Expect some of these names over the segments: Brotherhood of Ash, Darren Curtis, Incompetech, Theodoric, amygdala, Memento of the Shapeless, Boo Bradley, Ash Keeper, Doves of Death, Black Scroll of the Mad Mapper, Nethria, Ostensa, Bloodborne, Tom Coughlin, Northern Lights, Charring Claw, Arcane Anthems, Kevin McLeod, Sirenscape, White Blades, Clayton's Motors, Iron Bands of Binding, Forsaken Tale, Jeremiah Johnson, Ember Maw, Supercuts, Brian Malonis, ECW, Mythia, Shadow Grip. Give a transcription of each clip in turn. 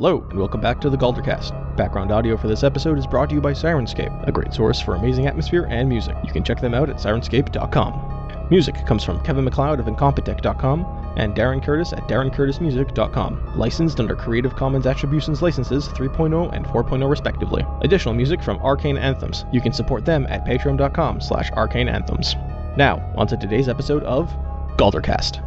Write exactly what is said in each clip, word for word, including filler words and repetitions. Hello, and welcome back to the Galdercast. Background audio for this episode is brought to you by Sirenscape, a great source for amazing atmosphere and music. You can check them out at sirenscape dot com. Music comes from Kevin McLeod of Incompetech dot com and Darren Curtis at darren curtis music dot com. Licensed under Creative Commons Attribution Licenses three point oh and four point oh respectively. Additional music from Arcane Anthems. You can support them at patreon dot com slash arcane anthems. Now, on to today's episode of Galdercast.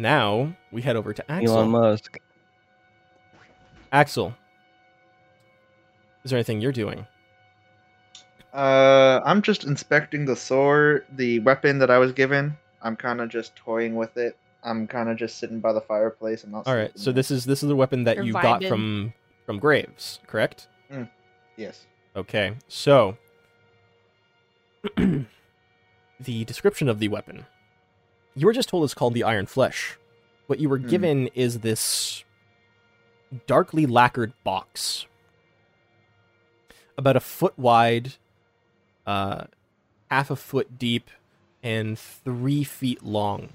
Now, we head over to Axel. Elon Musk. Axel, is there anything you're doing? Uh, I'm just inspecting the sword, the weapon that I was given. I'm kind of just toying with it. I'm kind of just sitting by the fireplace. I'm not. All right, so this is this is the weapon that you're you vibing. got from, from Graves, correct? Mm. Yes. Okay, so the description of the weapon. You were just told it's called the Iron Flesh. What you were mm. given is this darkly lacquered box, about a foot wide, uh, half a foot deep, and three feet long.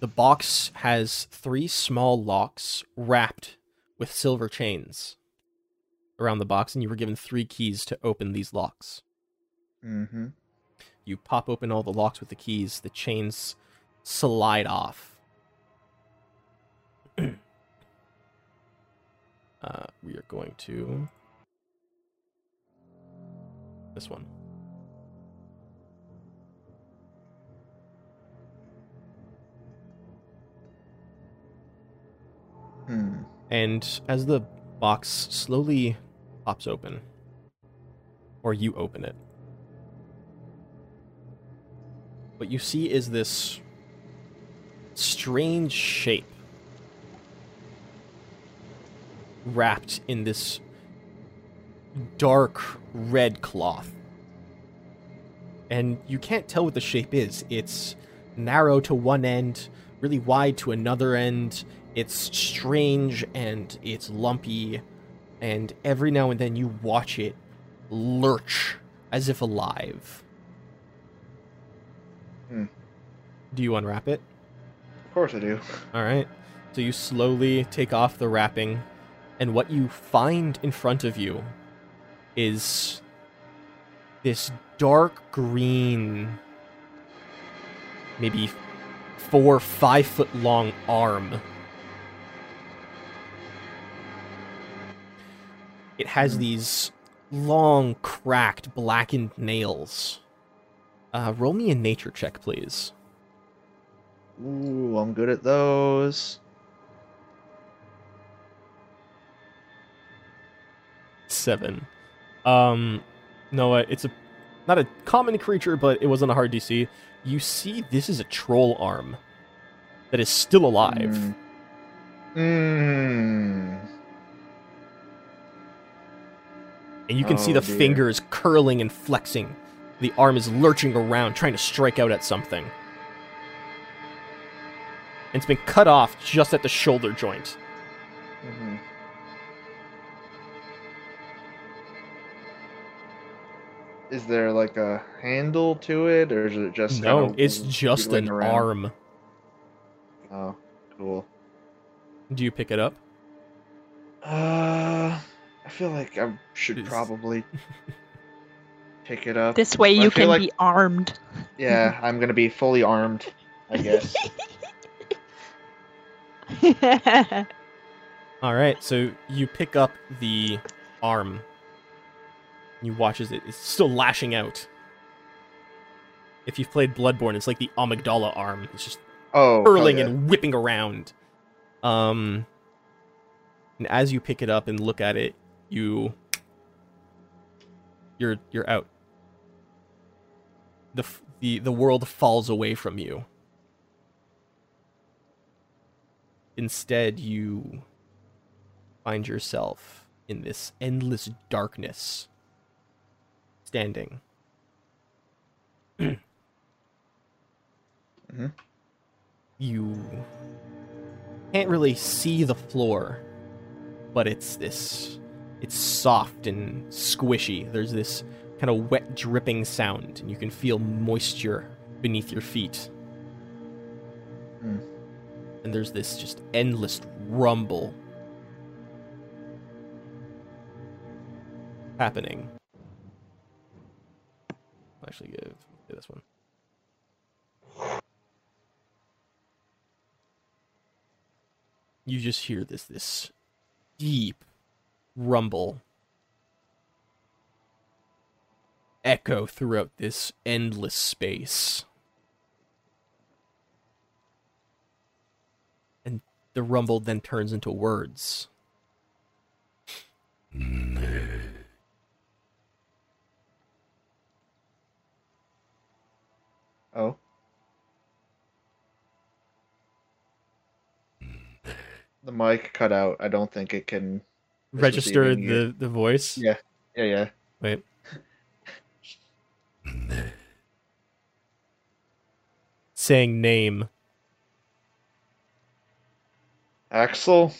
The box has three small locks wrapped with silver chains around the box, and you were given three keys to open these locks. Mm-hmm. You pop open all the locks with the keys. The chains slide off. uh, we are going to... This one. Hmm. And as the box slowly pops open, or you open it, what you see is this strange shape wrapped in this dark red cloth. And you can't tell what the shape is. It's narrow to one end, really wide to another end. It's strange and it's lumpy. And every now and then you watch it lurch as if alive. Hmm. Do you unwrap it? Of course I do. All right. So you slowly take off the wrapping, and what you find in front of you is this dark green, maybe four, five foot long arm. It has hmm. these long, cracked, blackened nails. Uh, roll me a nature check, please. Ooh, I'm good at those. Seven. Um, no, it's a not a common creature, but it wasn't a hard D C. You see, this is a troll arm that is still alive. Mm. Mm. And you can oh, see the dear. fingers curling and flexing. The arm is lurching around, trying to strike out at something. And it's been cut off just at the shoulder joint. Mm-hmm. Is there, like, a handle to it, or is it just... No, kind of it's just an around? arm. Oh, cool. Do you pick it up? Uh, I feel like I should it's... probably... pick it up. This way you can like... be armed. Yeah, I'm going to be fully armed, I guess. Yeah. Alright, so you pick up the arm. You watch as it is still lashing out. If you've played Bloodborne, it's like the amygdala arm. It's just oh, hurling oh, yeah. and whipping around. Um, and as you pick it up and look at it, you... You're, you're out. The, the the world falls away from you. Instead, you find yourself in this endless darkness, standing. Mm-hmm. You can't really see the floor, but it's this... It's soft and squishy. There's this kind of wet dripping sound, and you can feel moisture beneath your feet. Mm. And there's this just endless rumble happening. I'll actually give this one. You just hear this this deep rumble echo throughout this endless space. And the rumble then turns into words. Oh. The mic cut out. I don't think it can register the, the voice. Yeah. Yeah, yeah. Wait. Saying name. Axel.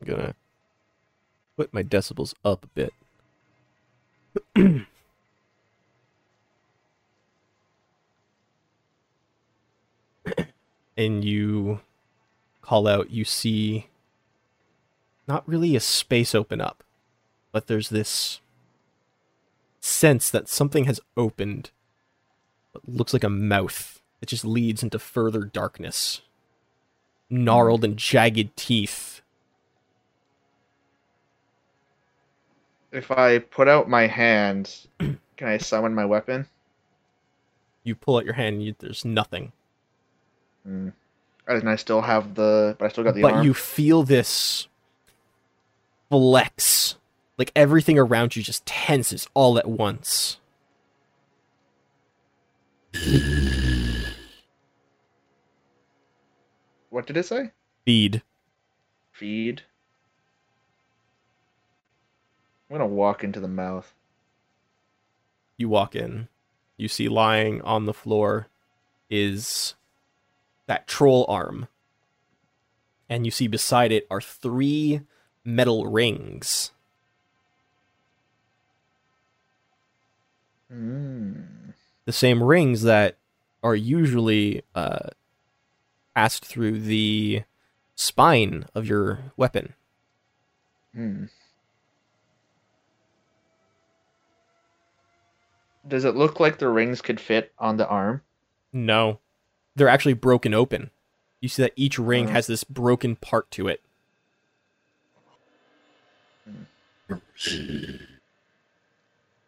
I'm gonna put my decibels up a bit. And you call out, you see not really a space open up, but there's this sense that something has opened, but looks like a mouth that just leads into further darkness. Gnarled and jagged teeth. If I put out my hand, can I summon my weapon? You pull out your hand and you, there's nothing. Mm. And I still have the, but I still got the but arm. But you feel this flex, like everything around you just tenses all at once. What did it say? Feed. Feed. I'm gonna walk into the mouth. You walk in. You see lying on the floor is that troll arm, and you see beside it are three metal rings. Mm. The same rings that are usually uh, passed through the spine of your weapon. Mm. Does it look like the rings could fit on the arm? No. They're actually broken open. You see that each ring has this broken part to it.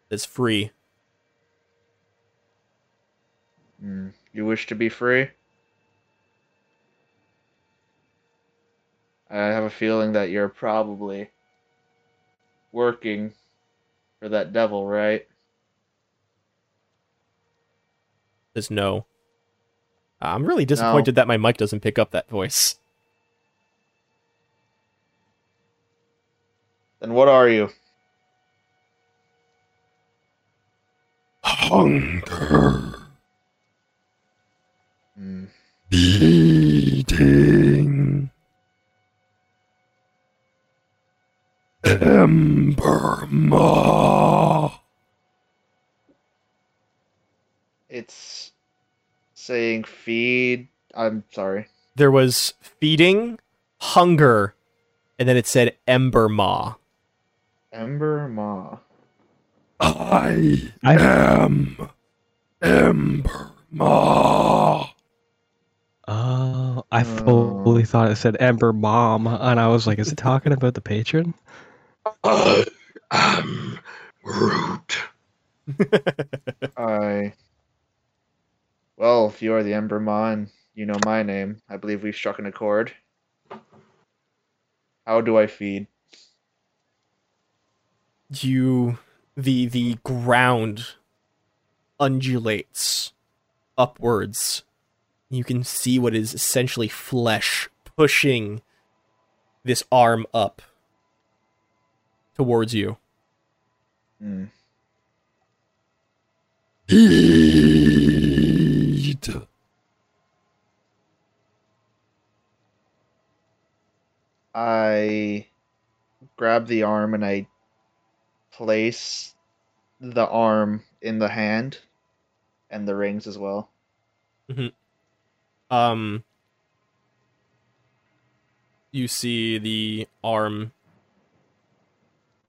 It's free. Mm. You wish to be free? I have a feeling that you're probably working for that devil, right? There's no... I'm really disappointed no. that my mic doesn't pick up that voice. Then what are you? Hunger. Mm. Beating. Ember Maw. It's... saying feed. I'm sorry. There was feeding, hunger, and then it said Ember Maw. Ember Maw. I am Ember Maw. Oh, I fully oh. thought it said Ember Mom, and I was like, is it talking about the patron? I am Groot. I... Well, if you are the Ember Maw and you know my name, I believe we've struck an accord. How do I feed? You, the the ground undulates upwards. You can see what is essentially flesh pushing this arm up towards you. Mm. I grab the arm and I place the arm in the hand and the rings as well. Mm-hmm. Um, you see the arm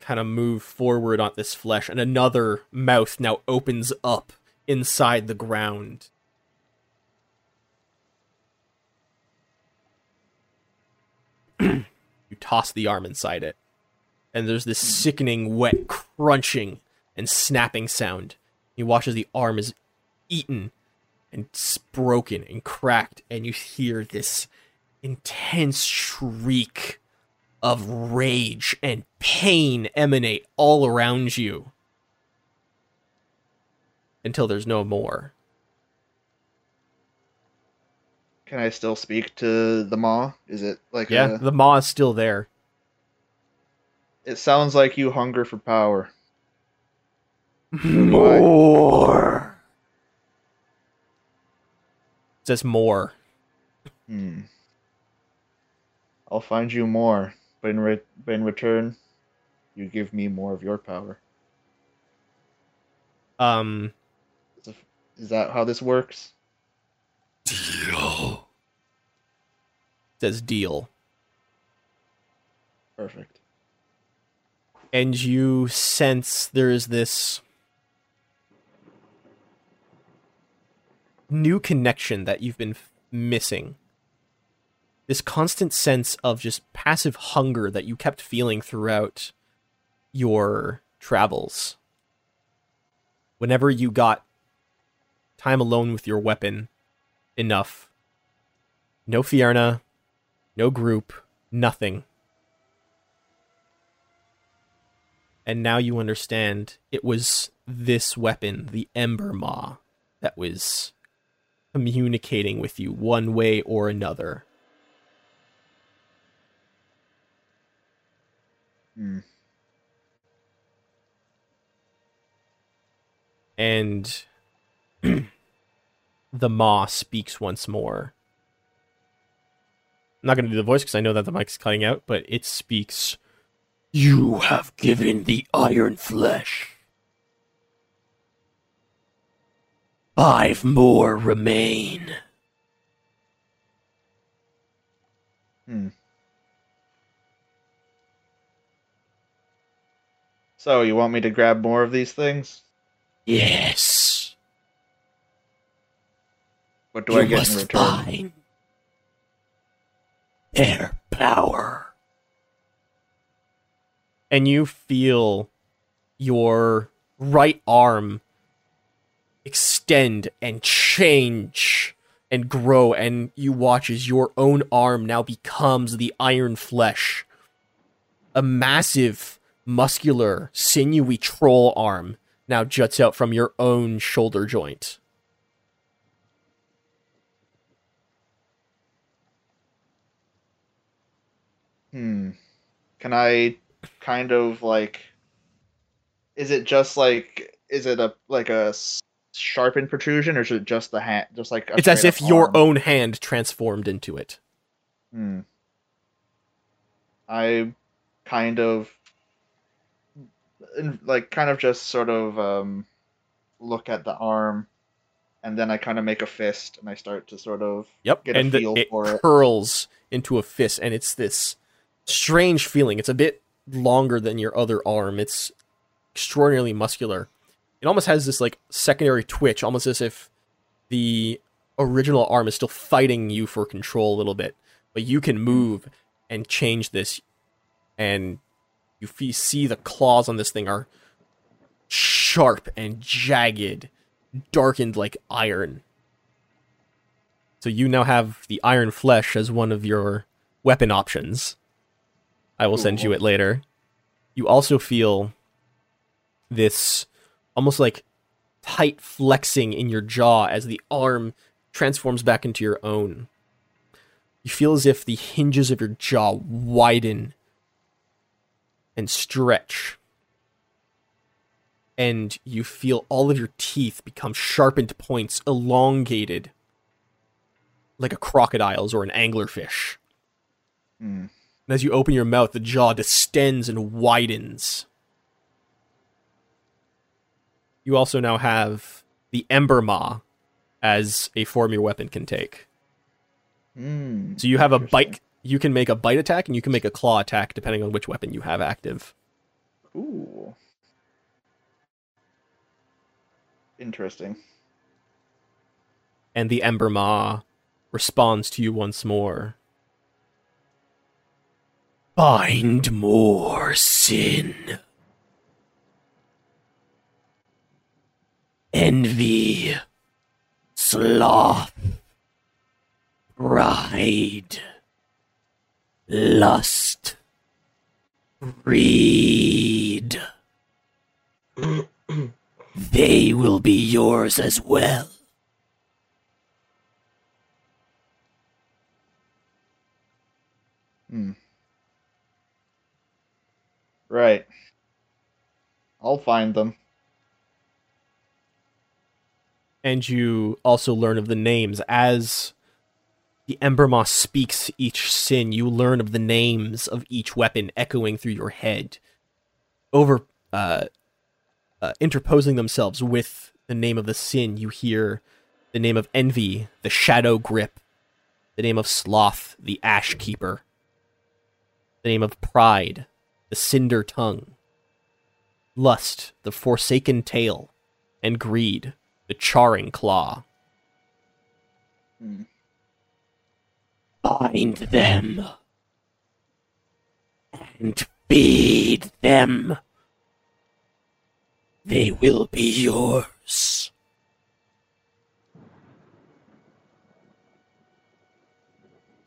kind of move forward on this flesh, and another mouth now opens up inside the ground. You toss the arm inside it, and there's this sickening, wet, crunching and snapping sound. You watch as the arm is eaten and broken and cracked, and you hear this intense shriek of rage and pain emanate all around you until there's no more. Can I still speak to the maw? Is it like yeah, a... the maw is still there. It sounds like you hunger for power. More. It says more. Hmm. I'll find you more, but in re- but in return, you give me more of your power. Um, is that how this works? Deal. It says deal. Perfect. And you sense there is this new connection that you've been f- missing. This constant sense of just passive hunger that you kept feeling throughout your travels. Whenever you got time alone with your weapon enough, no Fierna, no group, nothing. And now you understand it was this weapon, the Ember Maw, that was communicating with you one way or another. Hmm. And the Maw speaks once more. I'm not going to do the voice because I know that the mic's cutting out, but it speaks... You have given the Iron Flesh. Five more remain. Hmm. So, you want me to grab more of these things? Yes. What do you I get must in return? Find their power. And you feel your right arm extend and change and grow, and you watch as your own arm now becomes the Iron Flesh. A massive, muscular, sinewy troll arm now juts out from your own shoulder joint. Hmm. Can I... kind of like, is it just like, is it a like a sharpened protrusion, or is it just the hand? Just like a it's as if arm? Your own hand transformed into it. Hmm. I kind of like, kind of just sort of um, look at the arm, and then I kind of make a fist, and I start to sort of yep, get and a feel it for it. It curls into a fist, and it's this strange feeling. It's a bit longer than your other arm. It's extraordinarily muscular. It almost has this like secondary twitch, almost as if the original arm is still fighting you for control a little bit, but you can move and change this, and you f- see the claws on this thing are sharp and jagged, darkened like iron. So you now have the Iron Flesh as one of your weapon options. I will send you it later. You also feel this almost like tight flexing in your jaw as the arm transforms back into your own. You feel as if the hinges of your jaw widen and stretch. And you feel all of your teeth become sharpened points, elongated like a crocodile's or an anglerfish. Hmm. And as you open your mouth, the jaw distends and widens. you also now have the Ember Maw as a form your weapon can take. Mm, so you have a bite. You can make a bite attack and you can make a claw attack depending on which weapon you have active. Ooh. Interesting. And the Ember Maw responds to you once more. Find more sin. Envy. Sloth. Pride. Lust. Greed. They will be yours as well. Hmm. Right. I'll find them. And you also learn of the names. As the Ember Maw speaks each sin, you learn of the names of each weapon echoing through your head, over uh, uh, interposing themselves with the name of the sin. You hear the name of Envy, the Shadow Grip, the name of Sloth, the Ash Keeper, the name of Pride, the Cinder Tongue, Lust, the Forsaken Tale, and Greed, the Charring Claw. Hmm. Find them and feed them. They will be yours.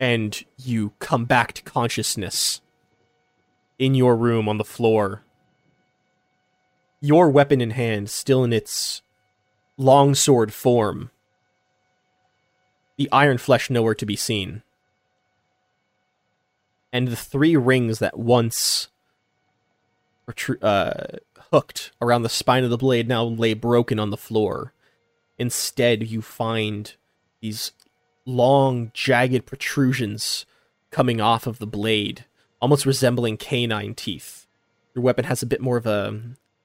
And you come back to consciousness in your room on the floor, your weapon in hand, still in its longsword form. The Iron Flesh nowhere to be seen. And the three rings that once were tr- uh, hooked around the spine of the blade now lay broken on the floor. Instead, you find these long, jagged protrusions coming off of the blade, almost resembling canine teeth. Your weapon has a bit more of a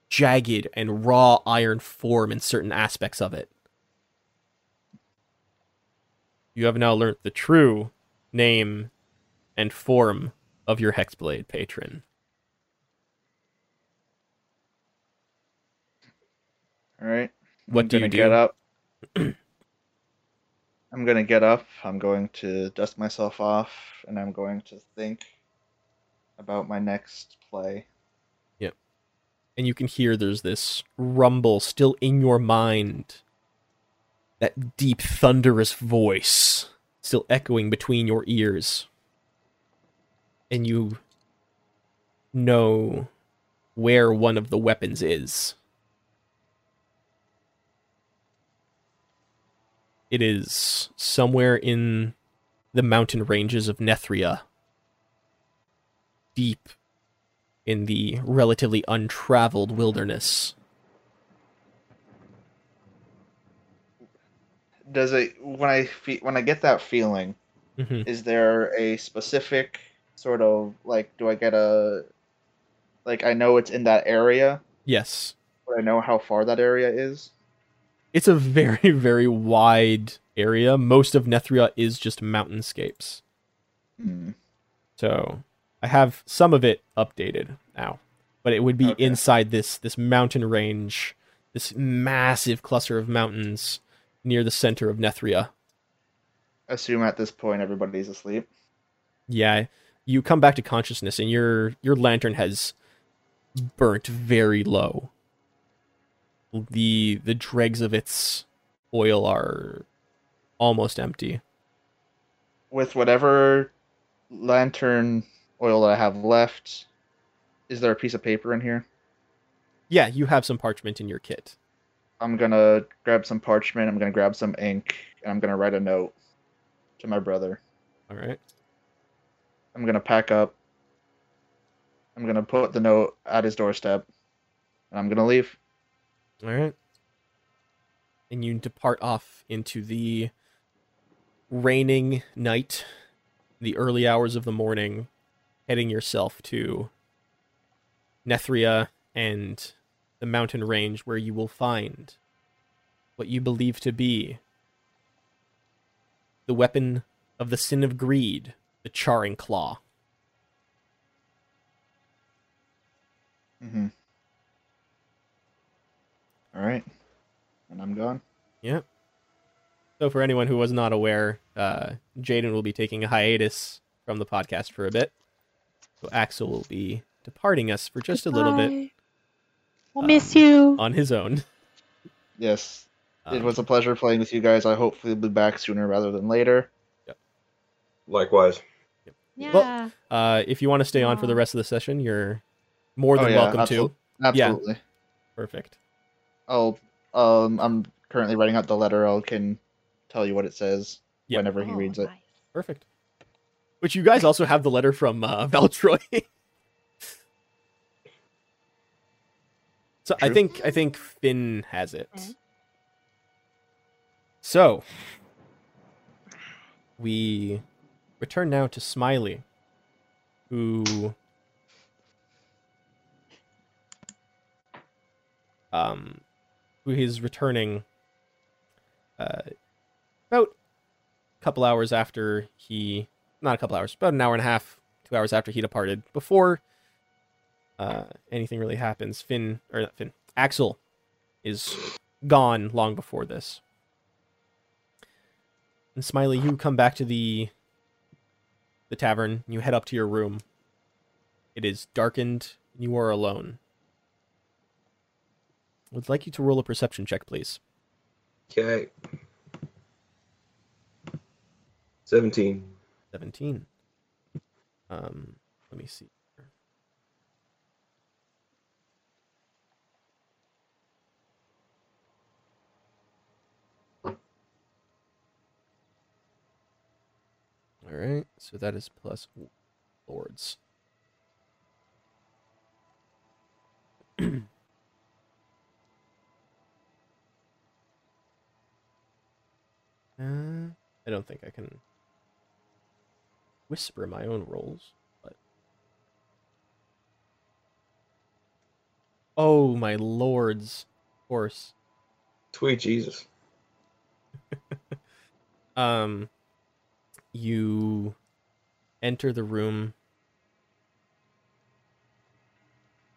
jagged and raw iron form in certain aspects of it. You have now learnt the true name and form of your Hexblade patron. All right. What I'm do you do? Get up. I'm going to get up. I'm going to dust myself off, and I'm going to think about my next play. Yep. And you can hear there's this rumble still in your mind. That deep, thunderous voice still echoing between your ears. And you know where one of the weapons is. It is somewhere in the mountain ranges of Nethria, deep in the relatively untraveled wilderness. Does it when I fe- when I get that feeling, mm-hmm. Is there a specific sort of, like, do I get a, like, I know it's in that area? Yes. But I know how far that area is? It's a very, very wide area. Most of Nethria is just mountainscapes. Hmm. So, I have some of it updated now. But it would be okay. Inside this, this mountain range, this massive cluster of mountains near the center of Nethria. Assume at this point everybody's asleep. Yeah. You come back to consciousness, and your your lantern has burnt very low. The the dregs of its oil are almost empty. With whatever lantern oil that I have left, is there a piece of paper in here? Yeah, you have some parchment in your kit. I'm going to grab some parchment, I'm going to grab some ink, and I'm going to write a note to my brother. All right. I'm going to pack up. I'm going to put the note at his doorstep. And I'm going to leave. All right. And you depart off into the raining night, the early hours of the morning, heading yourself to Nethria and the mountain range where you will find what you believe to be the weapon of the sin of greed, the Charring Claw. Mm-hmm. All right. And I'm gone. Yep. Yeah. So for anyone who was not aware, uh, Jaden will be taking a hiatus from the podcast for a bit. So Axel will be departing us for just Goodbye. a little bit. We'll um, miss you. On his own. Yes. Um, it was a pleasure playing with you guys. I hopefully will be back sooner rather than later. Yep. Likewise. Yep. Yeah. Well, uh, if you want to stay on for the rest of the session, you're more than oh, yeah, welcome absolutely. to. Absolutely. Yeah. Perfect. I'll, um, I'm currently writing out the letter. I can tell you what it says yep. whenever he oh, reads nice. it. Perfect. Which you guys also have the letter from uh, Valtroy. So True. I think I think Finn has it. Okay. So we return now to Smiley, who um who is returning uh about a couple hours after he not a couple hours, about an hour and a half, two hours after he departed, before Uh, anything really happens. Finn, or not Finn, Axel is gone long before this. And Smiley, you come back to the the tavern. You head up to your room. It is darkened. And you are alone. I would like you to roll a perception check, please. Okay. Seventeen. Seventeen. Um, let me see. All right, so that is plus lords. uh, I don't think I can whisper my own rolls, but oh my lords, of course. Sweet Jesus. um. You enter the room,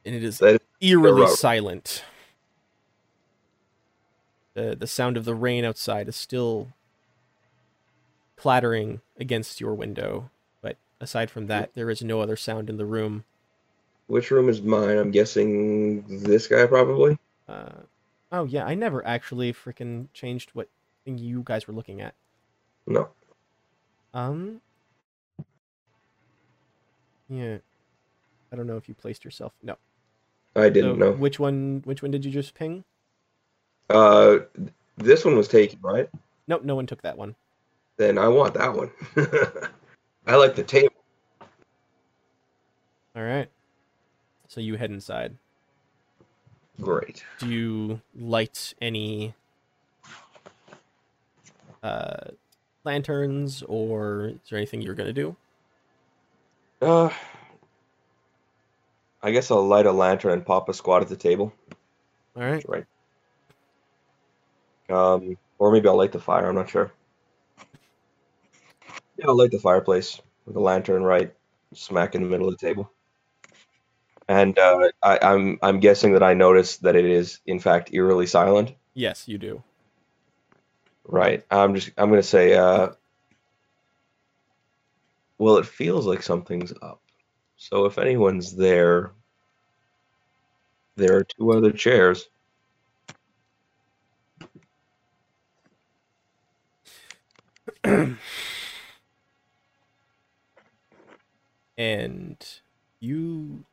and it is eerily silent. The, the sound of the rain outside is still clattering against your window, but aside from that, there is no other sound in the room. Which room is mine? I'm guessing this guy, probably? Uh, oh, yeah, I never actually freaking changed what thing you guys were looking at. No. Um, yeah, I don't know if you placed yourself. No, I didn't know. So which one, which one did you just ping? Uh, this one was taken, right? Nope. No one took that one. Then I want that one. I like the table. All right. So you head inside. Great. Do you light any, uh, lanterns, or is there anything you're gonna do? Uh, I guess I'll light a lantern and pop a squat at the table. All right. That's right. Um, or maybe I'll light the fire. I'm not sure. Yeah, I'll light the fireplace with a lantern right smack in the middle of the table. And uh, I, I'm I'm guessing that I noticed that it is in fact eerily silent. Yes, you do. Right. I'm just, I'm going to say, uh, well, it feels like something's up. So if anyone's there, there are two other chairs. And you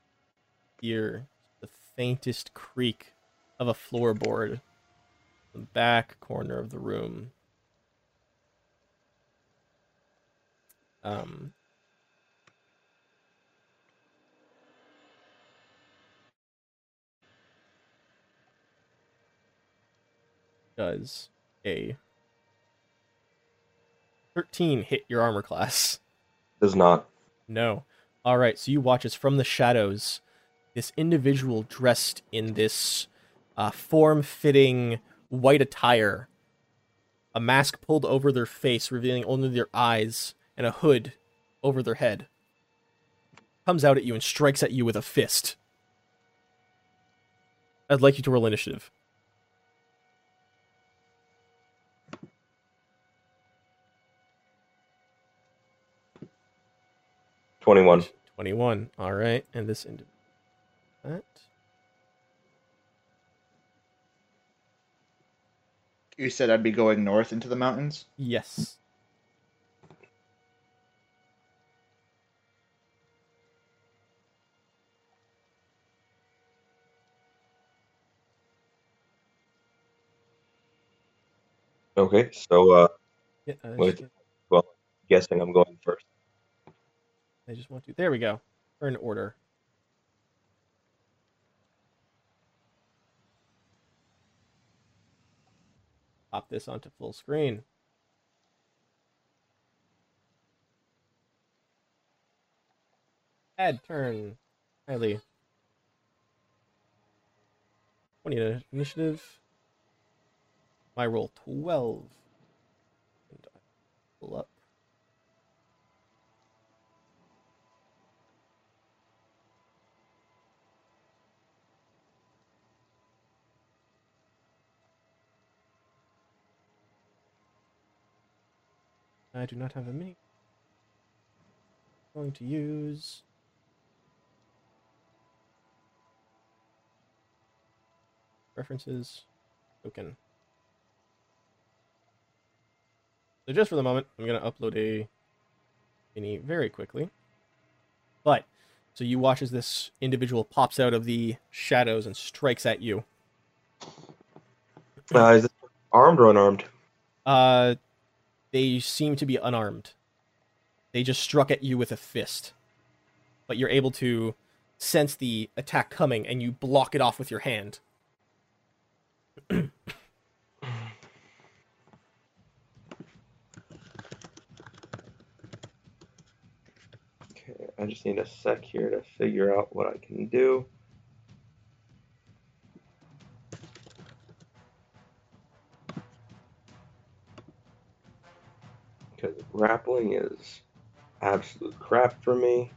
hear the faintest creak of a floorboard. Back corner of the room. Um, does a thirteen hit your armor class? Does not. No. All right. So you watch as from the shadows, this individual dressed in this uh, form-fitting white attire, a mask pulled over their face, revealing only their eyes, and a hood over their head. Comes out at you and strikes at you with a fist. I'd like you to roll initiative. twenty-one. twenty-one. All right. And this individual. That. You said I'd be going north into the mountains? Yes. Okay. So, uh, yeah, with, well, guessing I'm going first. I just want to. There we go. We're in order. Pop this onto full screen. Add turn. Highly. I need an initiative. My roll twelve. And I pull up. I do not have a mini. I'm going to use preferences token. So just for the moment, I'm going to upload a mini very quickly. But so you watch as this individual pops out of the shadows and strikes at you. Uh, is this armed or unarmed? Uh. They seem to be unarmed. They just struck at you with a fist. But you're able to sense the attack coming, and you block it off with your hand. Okay, I just need a sec here to figure out what I can do. Because grappling is absolute crap for me.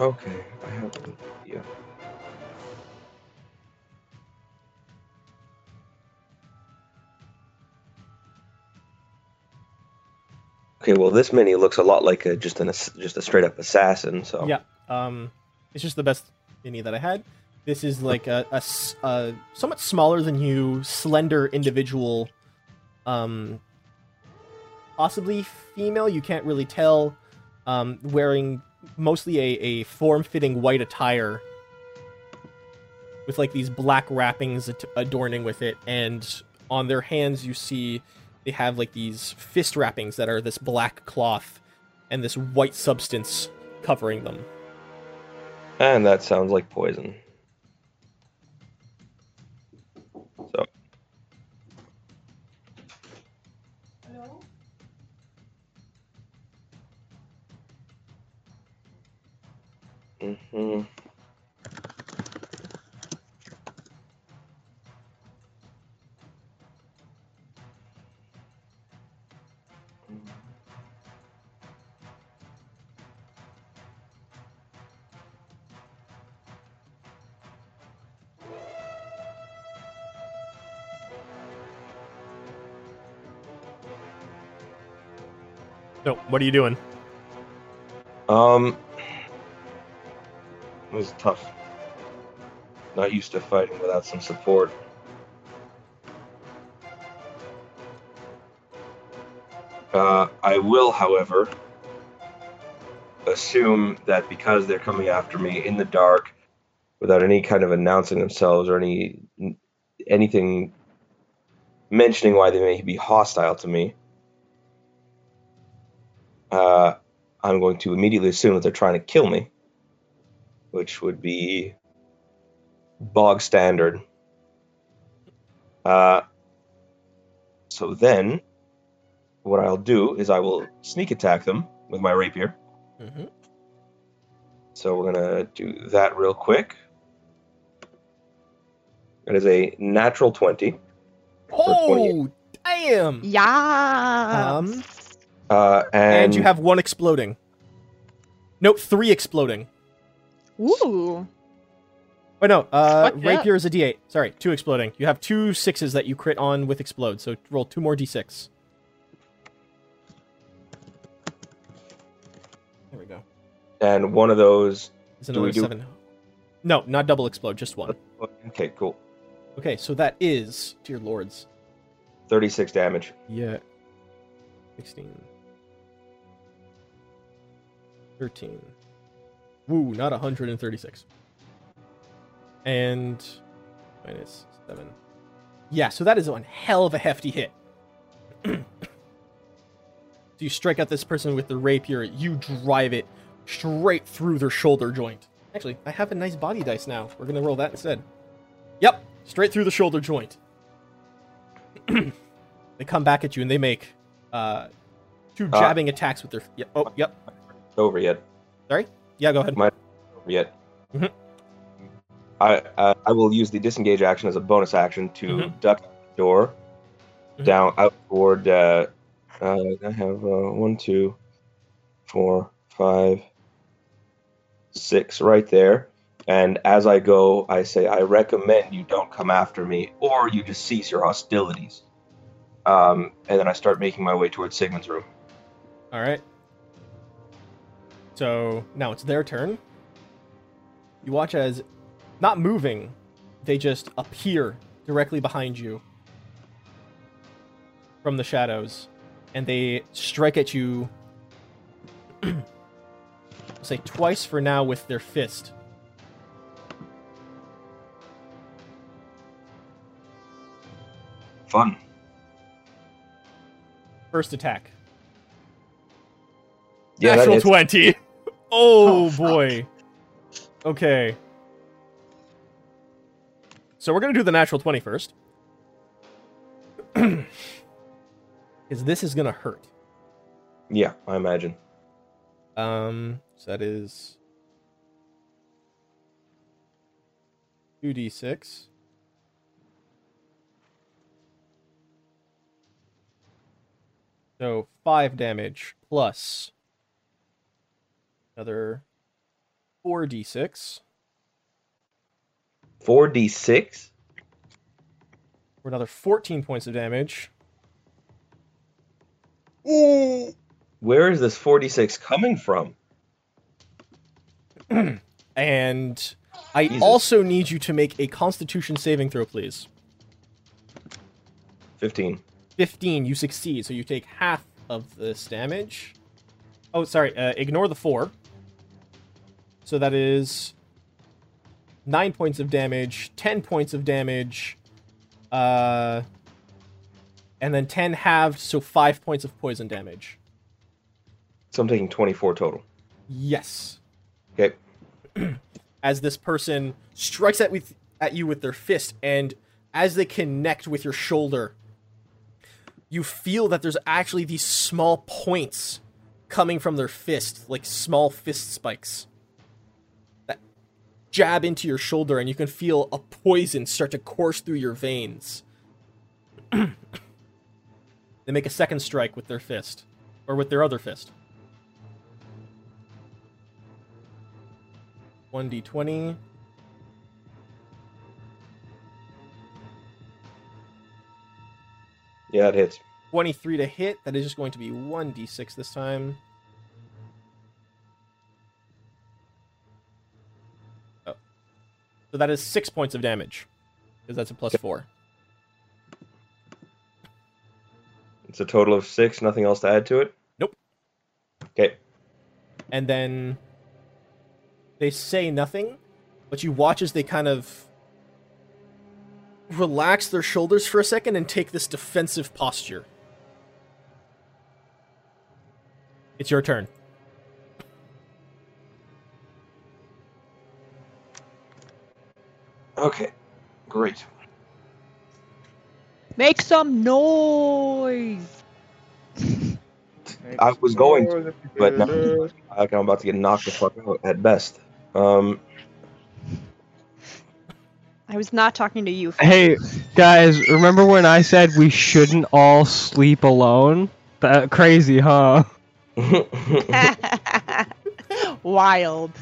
Okay, I have an idea. Okay, well, this mini looks a lot like a, just an just a straight up assassin. So yeah, um, it's just the best mini that I had. This is like a, a, a somewhat smaller than you, slender individual, um, possibly female. You can't really tell. Um, wearing mostly a, a form-fitting white attire with, like, these black wrappings adorning with it, and on their hands you see they have, like, these fist wrappings that are this black cloth and this white substance covering them. And that sounds like poison. So. Hello? Mm-hmm. So, what are you doing? Um... It was tough. Not used to fighting without some support. Uh, I will, however, assume that because they're coming after me in the dark, without any kind of announcing themselves or any anything mentioning why they may be hostile to me. Uh, I'm going to immediately assume that they're trying to kill me, which would be bog standard. Uh, so then, what I'll do is I will sneak attack them with my rapier. Mm-hmm. So we're going to do that real quick. It is a natural twenty. Oh, damn! Yeah! Um, uh, and, and you have one exploding. Nope, three exploding. Ooh. Oh, no. Uh, rapier is a D eight. Sorry, two exploding. You have two sixes that you crit on with explode, so roll two more D six. There we go. And one of those... Is another do we seven. Do... No, not double explode, just one. Okay, cool. Okay, so that is, dear lords... thirty-six damage. Yeah. sixteen. thirteen. Woo, not one hundred thirty-six. And minus seven. Yeah, so that is one hell of a hefty hit. So you strike at this person with the rapier, you drive it straight through their shoulder joint. Actually, I have a nice body dice now. We're going to roll that instead. Yep, straight through the shoulder joint. They come back at you and they make uh, two jabbing uh, attacks with their... Yeah, oh, yep. It's over yet. Sorry? Yeah, go ahead. My, over yet. Mm-hmm. I, uh, I will use the disengage action as a bonus action to mm-hmm. duck the door mm-hmm. down out toward. Uh, uh, I have uh, one, two, four, five, six right there. And as I go, I say, I recommend you don't come after me, or you just cease your hostilities. Um, and then I start making my way towards Sigmund's room. All right. So now it's their turn. You watch as. Not moving, they just appear directly behind you from the shadows, and they strike at you, say twice for now with their fist. Fun. First attack. Yeah, natural twenty. Oh, oh boy. Fuck. Okay. So we're going to do the natural twenty first. Because this is going to hurt. Yeah, I imagine. Um, so that is... two d six. So five damage plus... Another four d six. four d six? For another fourteen points of damage. Ooh. Where is this four d six coming from? And I Jesus. also need you to make a Constitution saving throw, please. fifteen. fifteen, you succeed, so you take half of this damage. Oh, sorry, uh, ignore the four. So that is... Nine points of damage, ten points of damage, uh, and then ten halved, so five points of poison damage. So I'm taking twenty-four total. Yes. Okay. As this person strikes at with at you with their fist, and as they connect with your shoulder, you feel that there's actually these small points coming from their fist, like small fist spikes. Jab into your shoulder, and you can feel a poison start to course through your veins. They make a second strike with their fist, or with their other fist. one d twenty. Yeah, it hits. twenty-three to hit. That is just going to be one d six this time. So that is six points of damage, because that's a plus four. It's a total of six, nothing else to add to it? Nope. Okay. And then they say nothing, but you watch as they kind of relax their shoulders for a second and take this defensive posture. It's your turn. Okay, great. Make some noise! I was going to, but now I'm about to get knocked the fuck out at best. Um, I was not talking to you. Hey, guys, remember when I said we shouldn't all sleep alone? That crazy, huh? Wild.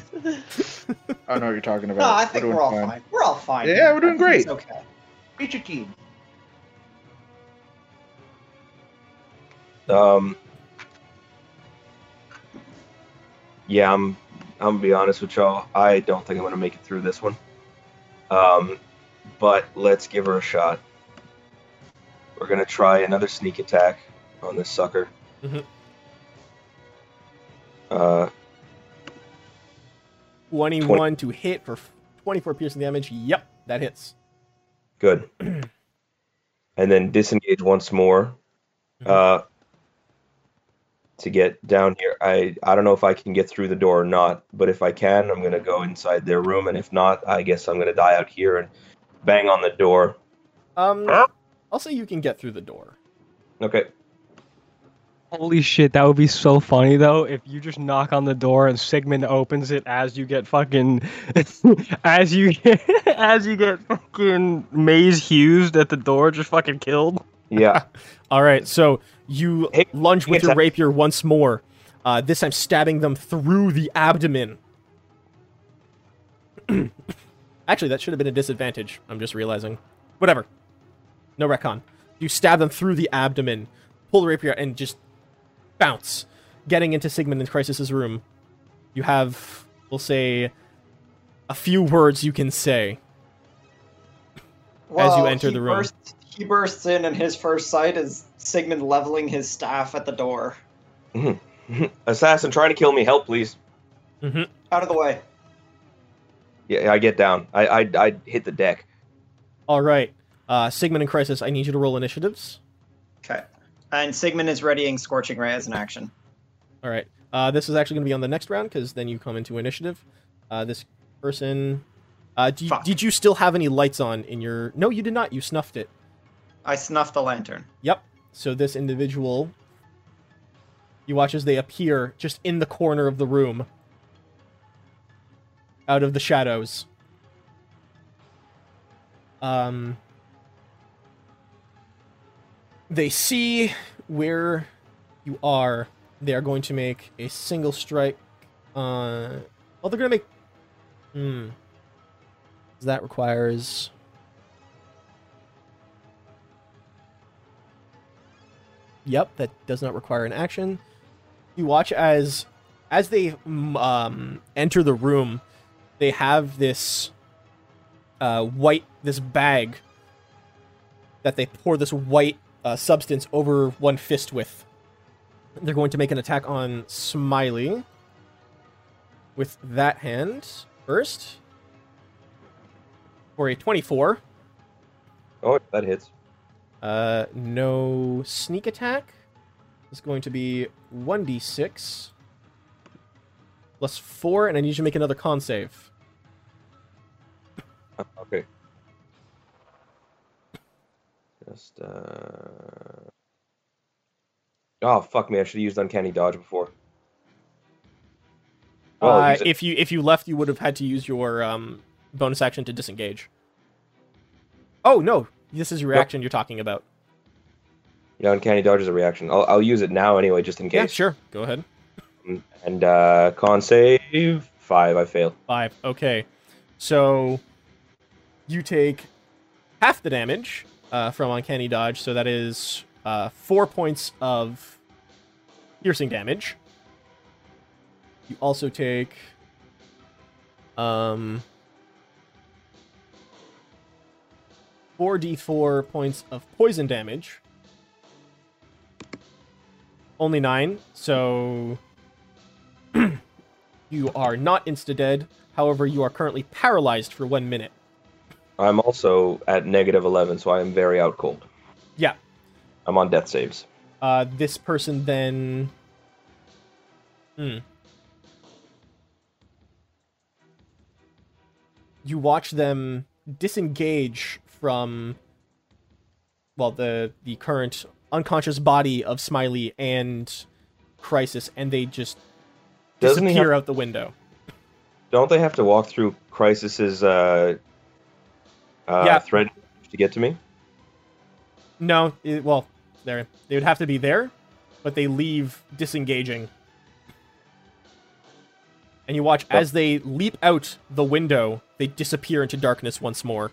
I know what you're talking about. No, I think we're, we're all fine. fine. We're all fine. Yeah, man. We're doing great. It's okay. Beat your team. Um. Yeah, I'm. I'm gonna be honest with y'all. I don't think I'm gonna make it through this one. Um, but let's give her a shot. We're gonna try another sneak attack on this sucker. Mm-hmm. Uh. twenty-one to hit for twenty-four piercing damage. Yep, that hits. Good. And then disengage once more. Mm-hmm. Uh. To get down here. I, I don't know if I can get through the door or not, but if I can, I'm going to go inside their room, and if not, I guess I'm going to die out here and bang on the door. Um, ah! I'll say you can get through the door. Okay. Holy shit, that would be so funny, though, if you just knock on the door and Sigmund opens it as you get fucking... as you get, as you get fucking Maze Hughes'd at the door, just fucking killed. Yeah. All right, so you hey, lunge with your rapier once more, uh, this time stabbing them through the abdomen. Actually, that should have been a disadvantage. I'm just realizing. Whatever. No retcon. You stab them through the abdomen, pull the rapier out, and just bounce, getting into Sigmund and Crisis's room. You have, we'll say, a few words you can say well, as you enter the room. Bursts- He bursts in, and his first sight is Sigmund leveling his staff at the door. Mm-hmm. Assassin trying to kill me. Help, please. Mm-hmm. Out of the way. Yeah, I get down. I I, I hit the deck. All right. Uh, Sigmund and Crisis, I need you to roll initiatives. Okay. And Sigmund is readying Scorching Ray as an action. All right. Uh, this is actually going to be on the next round, because then you come into initiative. Uh, this person... Uh, do you, did you still have any lights on in your... No, you did not. You snuffed it. I snuffed the lantern. Yep. So this individual, you watch as they appear just in the corner of the room, out of the shadows. Um, they see where you are. They are going to make a single strike. Uh, well, they're going to make. Hmm. That requires. Yep, that does not require an action. You watch as as they um, enter the room, they have this uh, white, this bag that they pour this white uh, substance over one fist with. They're going to make an attack on Smiley with that hand first for a twenty-four. Oh, that hits. Uh, no sneak attack. It's going to be one d six plus four, and I need you to make another con save. Okay. Just, uh... Oh, fuck me, I should have used Uncanny Dodge before. Well, uh, if you, if you left, you would have had to use your, um, bonus action to disengage. Oh, no! This is your reaction yep. You're talking about. Yeah, Uncanny Dodge is a reaction. I'll, I'll use it now anyway, just in case. Yeah, sure. Go ahead. And uh, con save, five, I fail. Five, okay. So, you take half the damage uh, from Uncanny Dodge, so that is uh, four points of piercing damage. You also take... Um... four d four points of poison damage. Only nine, so... you You are not insta-dead. However, you are currently paralyzed for one minute. I'm also at negative eleven, so I am very out cold. Yeah. I'm on death saves. Uh, this person then... Hmm. You watch them disengage from, well, the, the current unconscious body of Smiley and Crisis, and they just Doesn't disappear have, out the window. Don't they have to walk through Crisis's uh, uh, yeah. thread to get to me? No, it, well, they would have to be there, but they leave disengaging. And you watch as they leap out the window, they disappear into darkness once more.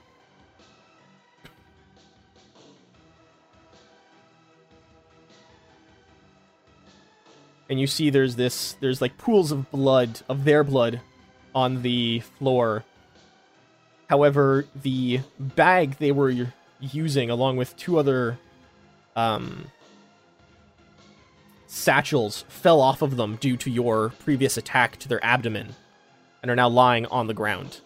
And you see there's this, there's like pools of blood, of their blood, on the floor. However, the bag they were using, along with two other um, satchels, fell off of them due to your previous attack to their abdomen, and are now lying on the ground.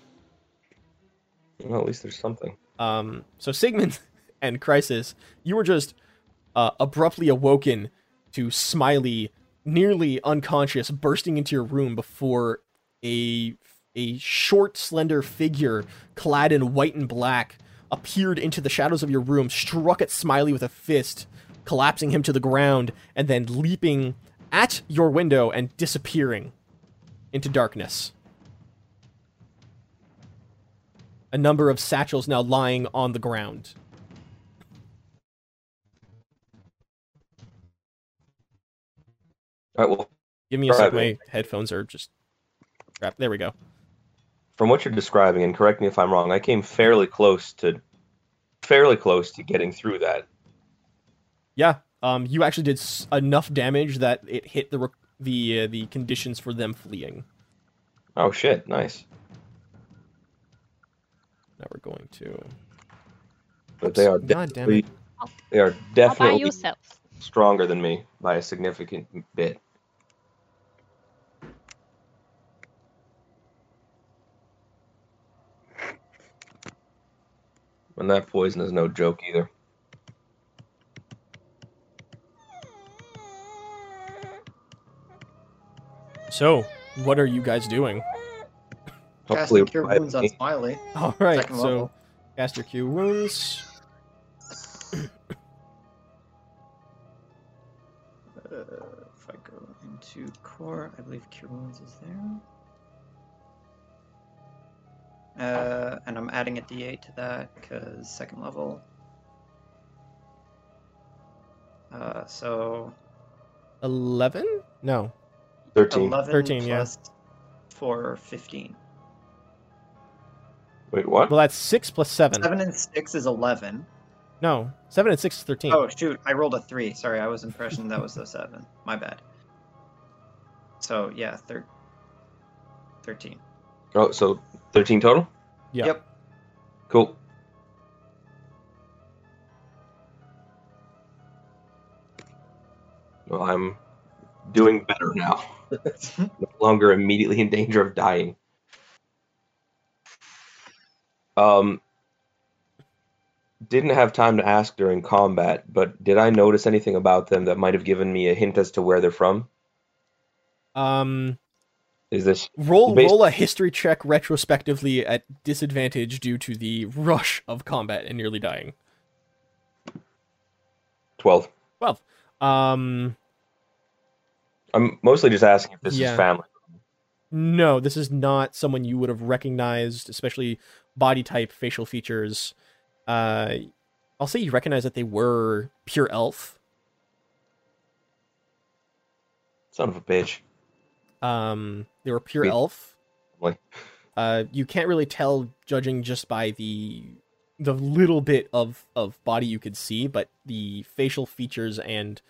Well, at least there's something. Um, so Sigmund and Crisis, you were just uh, abruptly awoken to Smiley, nearly unconscious, bursting into your room before a a short, slender figure clad in white and black appeared into the shadows of your room, struck at Smiley with a fist, collapsing him to the ground, and then leaping at your window and disappearing into darkness. A number of satchels now lying on the ground. All right, well, give me a second. My headphones are just crap. There we go. From what you're describing, and correct me if I'm wrong, I came fairly close to fairly close to getting through that. Yeah, um, you actually did s- enough damage that it hit the re- the uh, the conditions for them fleeing. Oh shit! Nice. Now we're going to. But Oops. they are definitely they are definitely stronger than me by a significant bit. And that poison is no joke either. So, what are you guys doing? Casting Cure Wounds on Smiley. All right, Second so level. Cast your Cure Wounds. uh, if I go into Core, I believe Cure Wounds is there. Uh, and I'm adding a D eight to that because second level. Uh, so eleven? No. thirteen. eleven thirteen, plus yeah. four, fifteen. Wait, what? Well, that's six plus seven. seven and six is eleven. No, seven and six is thirteen. Oh, shoot. I rolled a three. Sorry, I was impressed that was the seven. My bad. So, yeah, thir- thirteen. Oh, so thirteen total? Yep. yep. Cool. Well, I'm doing better now. No longer immediately in danger of dying. Um, didn't have time to ask during combat, but did I notice anything about them that might have given me a hint as to where they're from? Um, is this roll based- roll a history check retrospectively at disadvantage due to the rush of combat and nearly dying? Twelve. Twelve. Um. I'm mostly just asking if this yeah. is family. No, this is not someone you would have recognized, especially body type, facial features. Uh, I'll say you recognize that they were pure elf. Son of a bitch. Um, they were pure Wait. elf. What? Uh, you can't really tell, judging just by the the little bit of, of body you could see, but the facial features and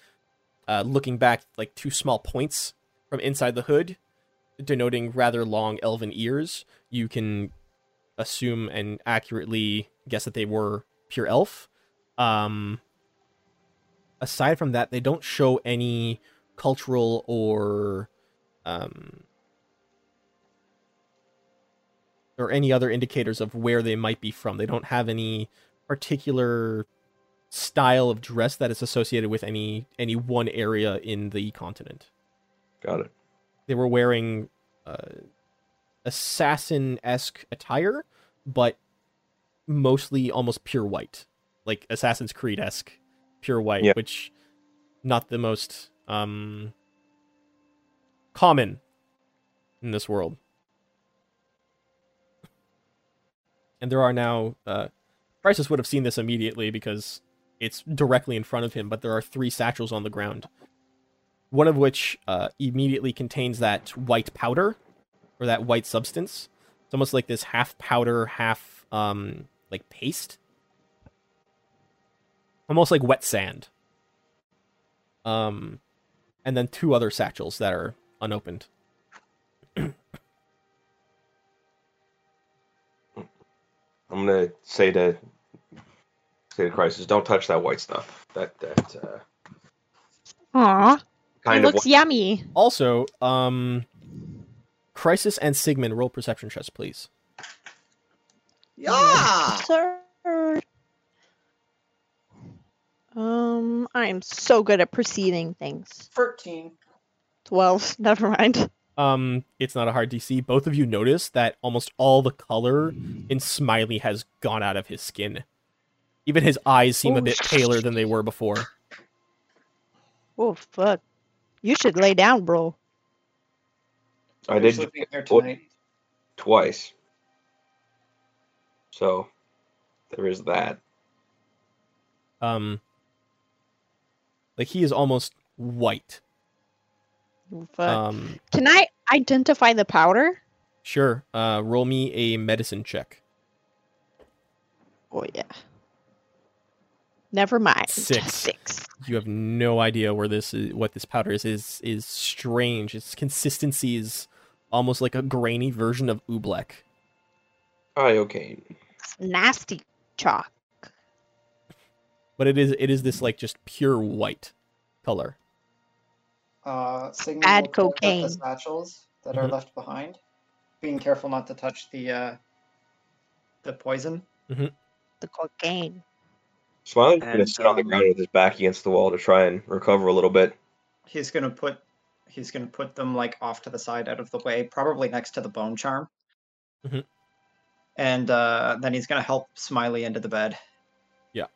Uh, looking back, like two small points from inside the hood, denoting rather long elven ears, you can assume and accurately guess that they were pure elf. Um, aside from that, they don't show any cultural or um, or any other indicators of where they might be from. They don't have any particular style of dress that is associated with any any one area in the continent. Got it. They were wearing uh, assassin-esque attire, but mostly almost pure white, like Assassin's Creed-esque pure white, yeah. Which not the most um, common in this world. And there are now... Uh, Crisis would have seen this immediately because it's directly in front of him, but there are three satchels on the ground. One of which uh, immediately contains that white powder, or that white substance. It's almost like this half powder, half um, like paste, almost like wet sand. Um, and then two other satchels that are unopened. I'm gonna say to say to Crisis, don't touch that white stuff. That that. Uh... Aww. Kind it of looks one. Yummy. Also, um, Crisis and Sigmund, roll perception checks, please. Yeah! Sir. Um, I am so good at preceding things. thirteen. twelve. Never mind. Um, it's not a hard D C. Both of you notice that almost all the color in Smiley has gone out of his skin. Even his eyes seem Ooh. a bit paler than they were before. Oh, fuck. You should lay down, bro. I did tw- twice. So, there is that. Um, like, he is almost white. Oh, fuck. Um, Can I identify the powder? Sure. Uh, roll me a medicine check. Oh, yeah. Never mind. Six. Six. You have no idea where this is, what this powder is. is is strange. Its consistency is almost like a grainy version of oobleck. Iocane. Nasty chalk. But it is it is this like just pure white color. Uh, Add cocaine. The satchels that mm-hmm. are left behind, being careful not to touch the uh, the poison. Mm-hmm. The cocaine. Smiley's going to sit on the ground with his back against the wall to try and recover a little bit. He's going to put he's going to put them like off to the side, out of the way, probably next to the bone charm. Mm-hmm. And uh, then he's going to help Smiley into the bed. Yeah.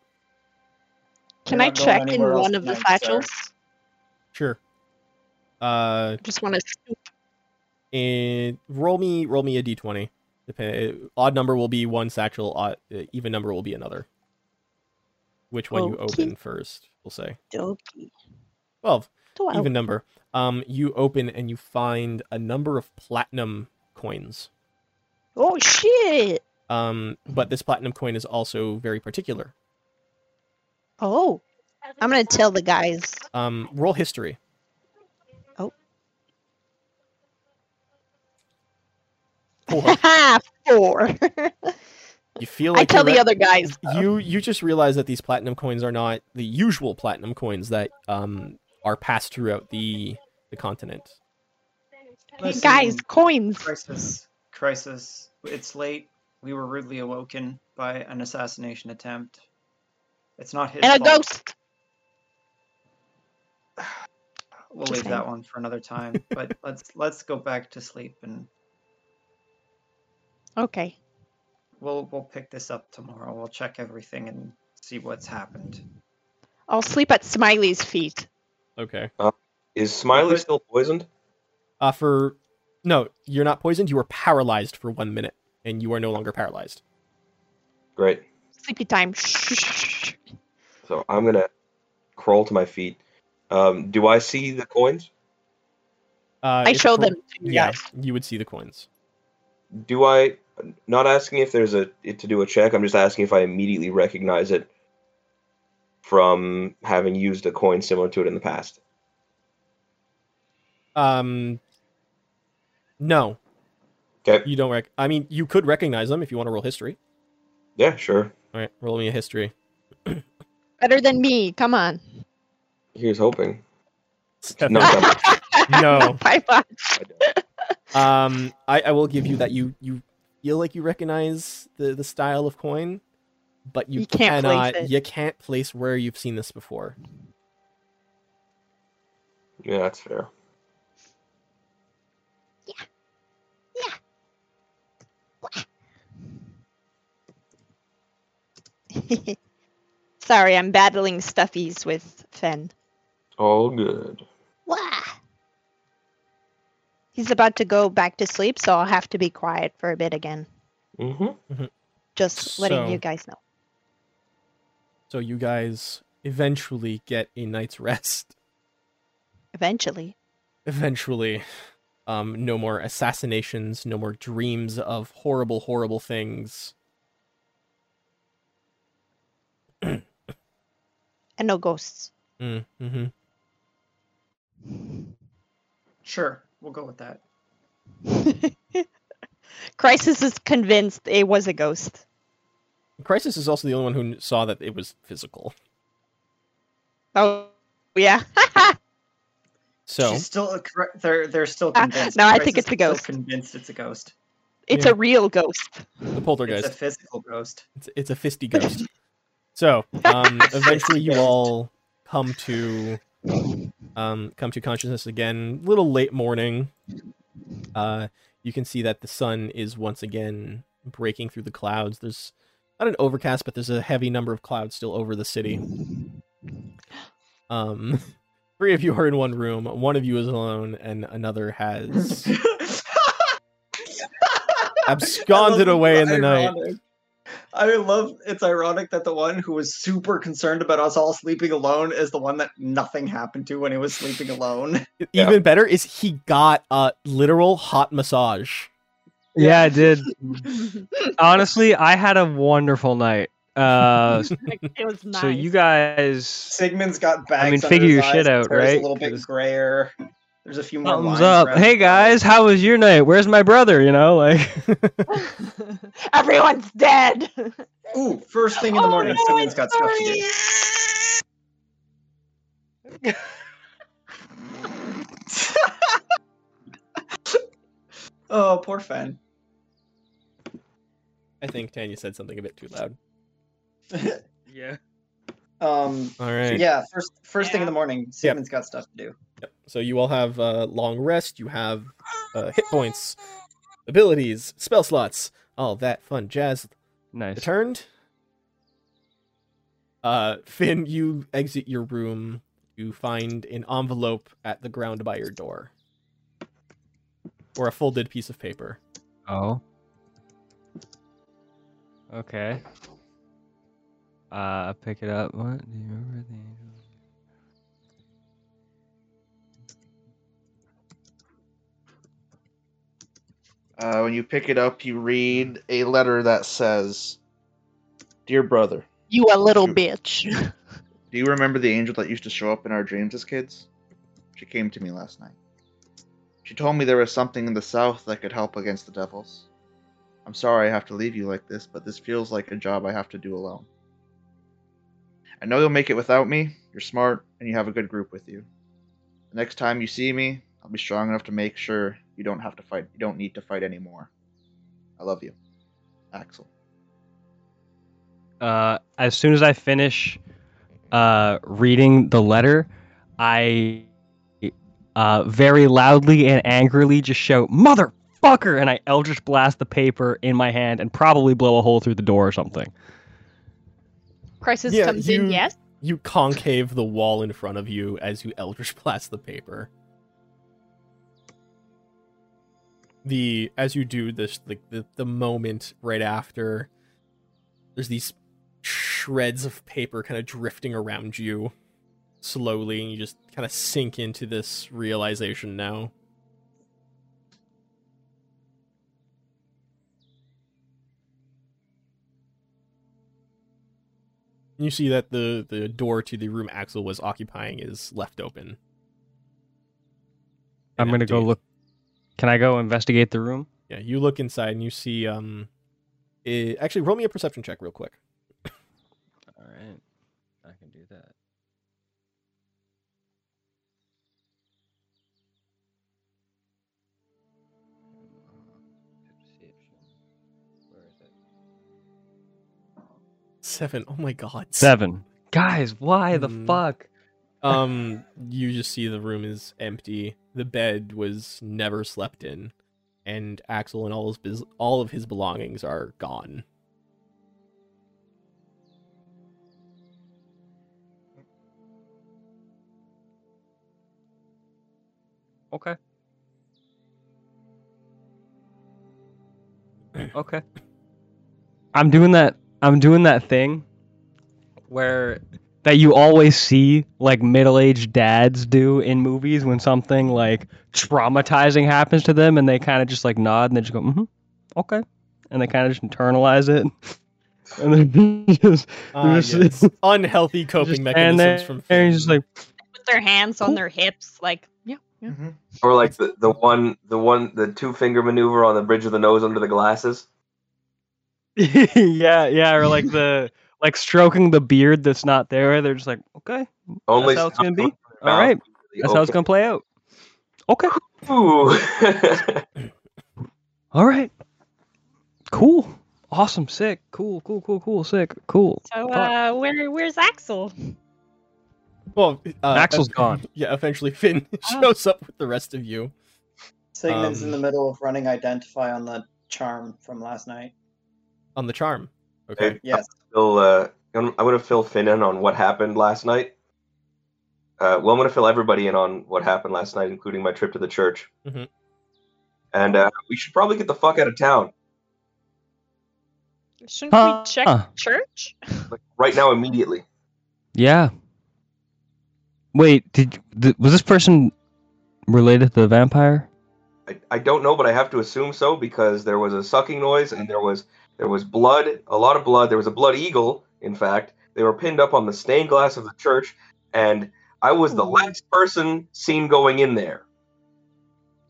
Can I check in one of the satchels? Sure. Uh, just want to scoop. And roll me roll me a d twenty. Depend- odd number will be one satchel. Odd, even number will be another. Which one okay. you open first, we'll say. Okay. twelve. twelve. Even number. Um, you open and you find a number of platinum coins. Oh, shit! Um, but this platinum coin is also very particular. Oh. I'm gonna tell the guys. Um, roll history. Oh. Four. Four. You feel like I tell the re- other guys. Though. You you just realize that these platinum coins are not the usual platinum coins that um are passed throughout the the continent. Listen, guys, coins. Crisis, crisis. It's late. We were rudely awoken by an assassination attempt. It's not his. And fault. A ghost. We'll just leave saying. That one for another time. But let's let's go back to sleep and. Okay. We'll we'll pick this up tomorrow. We'll check everything and see what's happened. I'll sleep at Smiley's feet. Okay. Uh, is Smiley still poisoned? Uh, for no, you're not poisoned. You were paralyzed for one minute, and you are no longer paralyzed. Great. Sleepy time. So I'm gonna crawl to my feet. Um, do I see the coins? Uh, I show them. Yeah, you would see the coins. Do I? Not asking if there's a it to do a check. I'm just asking if I immediately recognize it from having used a coin similar to it in the past. Um, no. Okay. You don't rec. I mean, you could recognize them if you want to roll history. Yeah, sure. All right, roll me a history. Better than me. Come on. Here's hoping. No. No. Bye bye. Um, I I will give you that you you. feel like you recognize the the style of coin, but you, you can't cannot place it. You can't place where you've seen this before. Yeah, that's fair. Yeah. Yeah. What? Sorry, I'm battling stuffies with Fen. All good. Wah! He's about to go back to sleep, so I'll have to be quiet for a bit again. Mm-hmm. Mm-hmm. Just letting so, you guys know. So you guys eventually get a night's rest. Eventually. Eventually. Um, no more assassinations, no more dreams of horrible, horrible things. And no ghosts. Mm, mm-hmm. Sure, we'll go with that. Crisis is convinced it was a ghost. Crisis is also the only one who saw that it was physical. Oh, yeah. So she's still they're they're still convinced. Uh, no, Crisis I think it's a ghost. Convinced it's a ghost. It's yeah. a real ghost. The poltergeist. It's a physical ghost. It's, it's a fisty ghost. So, um, eventually you all come to um, come to consciousness again. Little late morning. Uh, you can see that the sun is once again breaking through the clouds. There's not an overcast, but there's a heavy number of clouds still over the city. Um, three of you are in one room. One of you is alone, and another has absconded away in the ironic. night. I love, it's ironic that the one who was super concerned about us all sleeping alone is the one that nothing happened to when he was sleeping alone. Even yeah. better is he got a literal hot massage. Yeah, I did. Honestly, I had a wonderful night. Uh, it was nice. So you guys... Sigmund's got bags I mean, figure your eyes, shit out, right? A little bit Cause... grayer. There's a few more Thumbs lines up. Hey guys, how was your night? Where's my brother? You know, like everyone's dead. Ooh, first thing in the oh, morning, no, someone's got stuff to do. Oh, poor Fen. I think Tanya said something a bit too loud. Yeah. Um, all right. Yeah, first first yeah. thing in the morning, Sigmund's yep. got stuff to do. Yep. So you all have uh, long rest, you have uh, hit points, abilities, spell slots, all that fun jazz. Nice. Returned. Uh, Finn, you exit your room. You find an envelope at the ground by your door. Or a folded piece of paper. Oh. Okay. Uh, pick it up. What do you remember the angel? Uh, when you pick it up, you read a letter that says, "Dear brother, you a little you, bitch. Do you remember the angel that used to show up in our dreams as kids? She came to me last night. She told me there was something in the south that could help against the devils. I'm sorry I have to leave you like this, but this feels like a job I have to do alone. I know you'll make it without me. You're smart, and you have a good group with you. The next time you see me, I'll be strong enough to make sure you don't have to fight. You don't need to fight anymore. I love you, Axel." Uh, as soon as I finish uh, reading the letter, I uh, very loudly and angrily just shout, "Motherfucker!" and I Eldritch Blast the paper in my hand and probably blow a hole through the door or something. Crisis yeah, comes you, in, yes? You concave the wall in front of you as you Eldritch Blast the paper. The As you do this, like the, the moment right after, there's these shreds of paper kind of drifting around you slowly, and you just kind of sink into this realization now. You see that the, the door to the room Axel was occupying is left open. I'm going to go look. Can I go investigate the room? Yeah, you look inside and you see... Um, it, actually, roll me a perception check real quick. All right. I can do that. seven. Oh my god. Seven. Guys, why the mm. fuck? Um, you just see the room is empty. The bed was never slept in, and Axel and all his all of his belongings are gone. Okay. Okay. I'm doing that. I'm doing that thing where that you always see like middle-aged dads do in movies when something like traumatizing happens to them, and they kind of just like nod and they just go, mm-hmm, okay, and they kind of just internalize it. And then just, uh, just yes. unhealthy coping just mechanisms from and just like put their hands on their hips, like yeah. Yeah. Mm-hmm. Or like the, the one the one the two finger maneuver on the bridge of the nose under the glasses. yeah, yeah, or like the like stroking the beard that's not there. They're just like, okay, only that's how it's gonna be. All right, that's how it's gonna play out. Okay. Ooh. All right. Cool. Awesome. Sick. Cool. Cool. Cool. Cool. Sick. Cool. So, uh, where where's Axel? Well, uh, Axel's gone. Yeah, eventually Finn shows up with the rest of you. Sigmund's um, in the middle of running identify on the charm from last night. On the charm? Okay. Hey, yes. Fill, uh, I'm going to fill Finn in on what happened last night. Uh, well, I'm going to fill everybody in on what happened last night, including my trip to the church. Mm-hmm. And uh, we should probably get the fuck out of town. Shouldn't huh. we check huh. church? Like, right now, immediately. Yeah. Wait, did, did was this person related to the vampire? I, I don't know, but I have to assume so because there was a sucking noise and there was there was blood, a lot of blood. There was a blood eagle, in fact. They were pinned up on the stained glass of the church, and I was the last person seen going in there.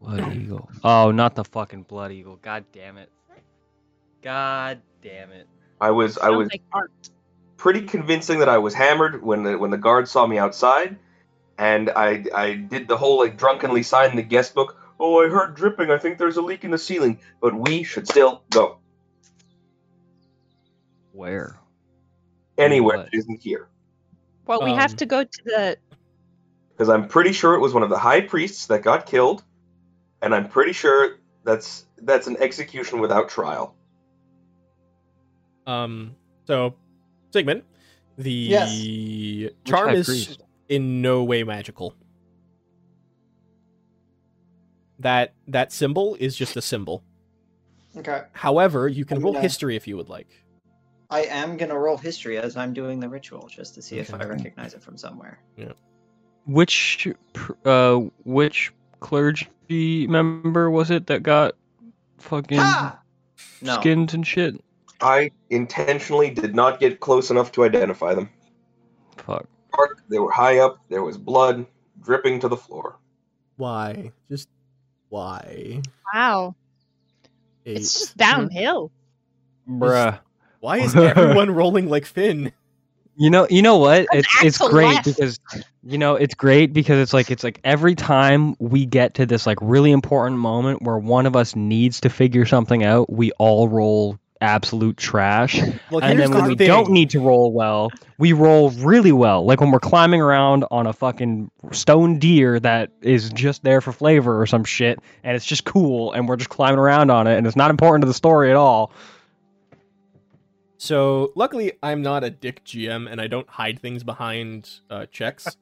Blood eagle. Oh, not the fucking blood eagle. God damn it. God damn it. I was I was like pretty convincing that I was hammered when the when the guard saw me outside. And I I did the whole, like, drunkenly sign in the guest book. Oh, I heard dripping. I think there's a leak in the ceiling. But we should still go. Where? Anywhere that isn't here. Well, we um, have to go to the... Because I'm pretty sure it was one of the high priests that got killed. And I'm pretty sure that's that's an execution without trial. Um, so, Sigmund, the yes. charm is... Priest? In no way magical. That that symbol is just a symbol. Okay. However, you can I'm roll gonna, history if you would like. I am going to roll history as I'm doing the ritual just to see okay. if I recognize it from somewhere. Yeah. Which uh which clergy member was it that got fucking ha! skinned no. and shit? I intentionally did not get close enough to identify them. Fuck. They were high up. There was blood dripping to the floor. Why? Just why? Wow. Eight. It's just downhill. Bruh. Just, why is everyone rolling like Finn? You know, you know what? It's it's great left. because you know it's great because it's like it's like every time we get to this like really important moment where one of us needs to figure something out, we all roll absolute trash. Well, and then when the we thing. don't need to roll well, we roll really well. Like when we're climbing around on a fucking stone deer that is just there for flavor or some shit, and it's just cool, and we're just climbing around on it, and it's not important to the story at all. So, luckily, I'm not a dick G M, and I don't hide things behind uh, checks.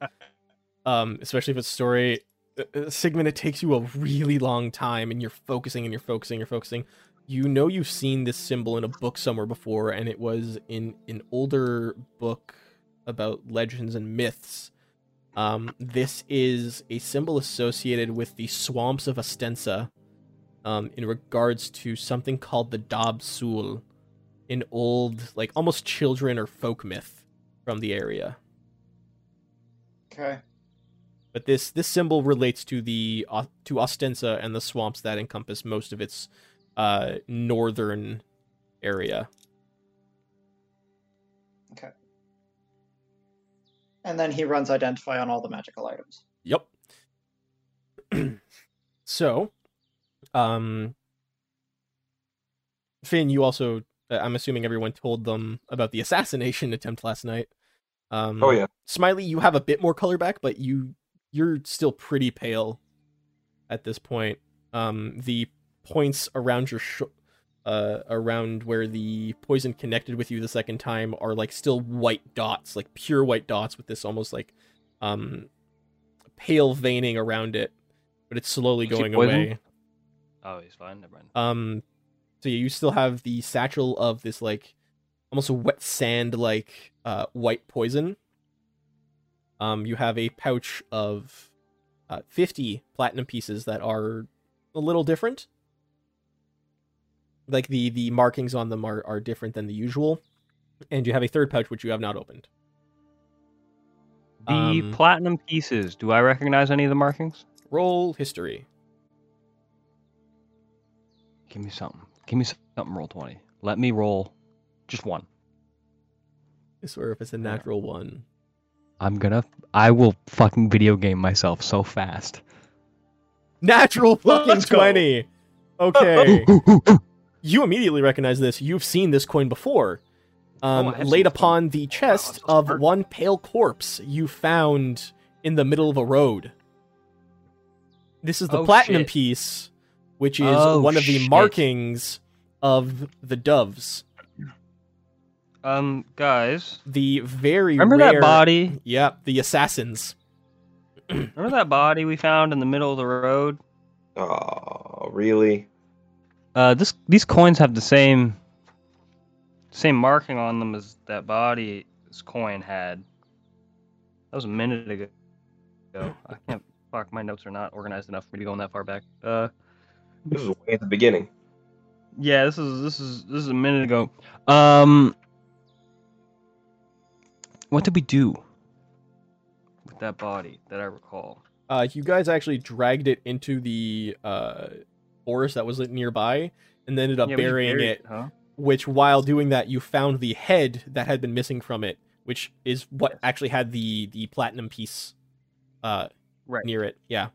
um, especially if it's a story. Uh, Sigmund, it takes you a really long time, and you're focusing, and you're focusing, you're focusing. You know you've seen this symbol in a book somewhere before, and it was in an older book about legends and myths. Um, this is a symbol associated with the swamps of Ostensa um, in regards to something called the Dab-Sul, an old, like, almost children or folk myth from the area. Okay. But this this symbol relates to the to Ostensa and the swamps that encompass most of its Uh, northern area. Okay. And then he runs identify on all the magical items. Yep. So, um, Finn, you also I'm assuming everyone told them about the assassination attempt last night. Um, oh, yeah. Smiley, you have a bit more color back, but you, you're still pretty pale at this point. Um, the points around your sh- uh, around where the poison connected with you the second time are like still white dots, like pure white dots with this almost like um, pale veining around it, but it's slowly going away. Oh, he's fine. Never mind. Um, so yeah, you still have the satchel of this like almost a wet sand like uh, white poison. Um, you have a pouch of uh, fifty platinum pieces that are a little different. Like the the markings on them are, are different than the usual, and you have a third pouch which you have not opened. The um, platinum pieces. Do I recognize any of the markings? Roll history. Give me something. Give me something. Roll twenty. Let me roll, just one. I swear, if it's a natural one, I'm gonna. I will fucking video game myself so fast. Natural fucking twenty. Okay. You immediately recognize this. You've seen this coin before. Um, oh, laid upon fun. the chest wow, of hurt. one pale corpse you found in the middle of a road. This is the oh, platinum shit. piece, which is oh, one of the shit. markings of the doves. Um, guys, the very remember rare, that body? Yeah, the assassins. Remember that body we found in the middle of the road? Oh, really? Uh, this these coins have the same. Same marking on them as that body's coin had. That was a minute ago. I can't. Fuck, my notes are not organized enough for me to go that far back. Uh, this is way at the beginning. Yeah, this is this is this is a minute ago. Um, what did we do with that body that I recall? Uh, you guys actually dragged it into the uh forest that was nearby, and then ended up yeah, burying buried, it. Huh? Which, while doing that, you found the head that had been missing from it, which is what actually had the, the platinum piece uh, right. near it. Yeah.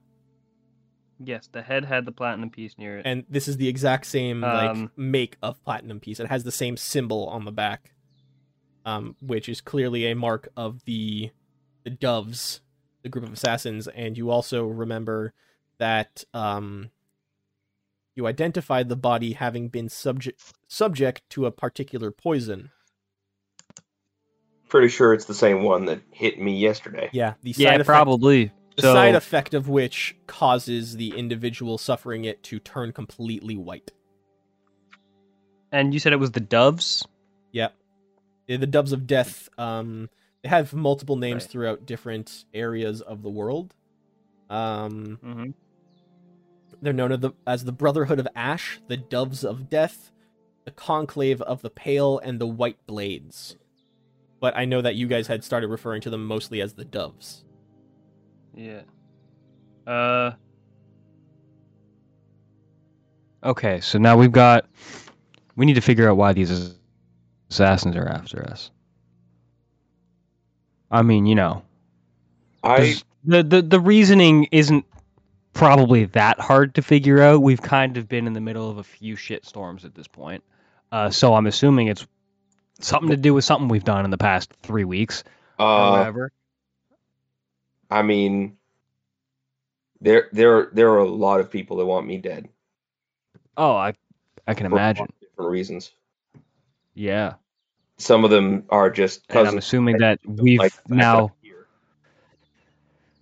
Yes, the head had the platinum piece near it. And this is the exact same um, like make of platinum piece. It has the same symbol on the back, um, which is clearly a mark of the the doves, the group of assassins. And you also remember that... Um, You identified the body having been subject subject to a particular poison. Pretty sure it's the same one that hit me yesterday. Yeah, the side yeah, effect, probably. The so... side effect of which causes the individual suffering it to turn completely white. And you said it was the doves? Yeah, the Doves of Death. Um, they have multiple names right. throughout different areas of the world. Um. Mm-hmm. They're known as the, as the Brotherhood of Ash, the Doves of Death, the Conclave of the Pale, and the White Blades. But I know that you guys had started referring to them mostly as the Doves. Yeah. Uh. Okay, so now we've got... We need to figure out why these assassins are after us. I mean, you know. I... The, the, the reasoning isn't probably that hard to figure out. We've kind of been in the middle of a few shit storms at this point, uh, so I'm assuming it's something to do with something we've done in the past three weeks. Uh, or whatever. I mean, there, there, there are a lot of people that want me dead. Oh, I, I can for imagine different reasons. Yeah, some of them are just. And I'm assuming that we've like now.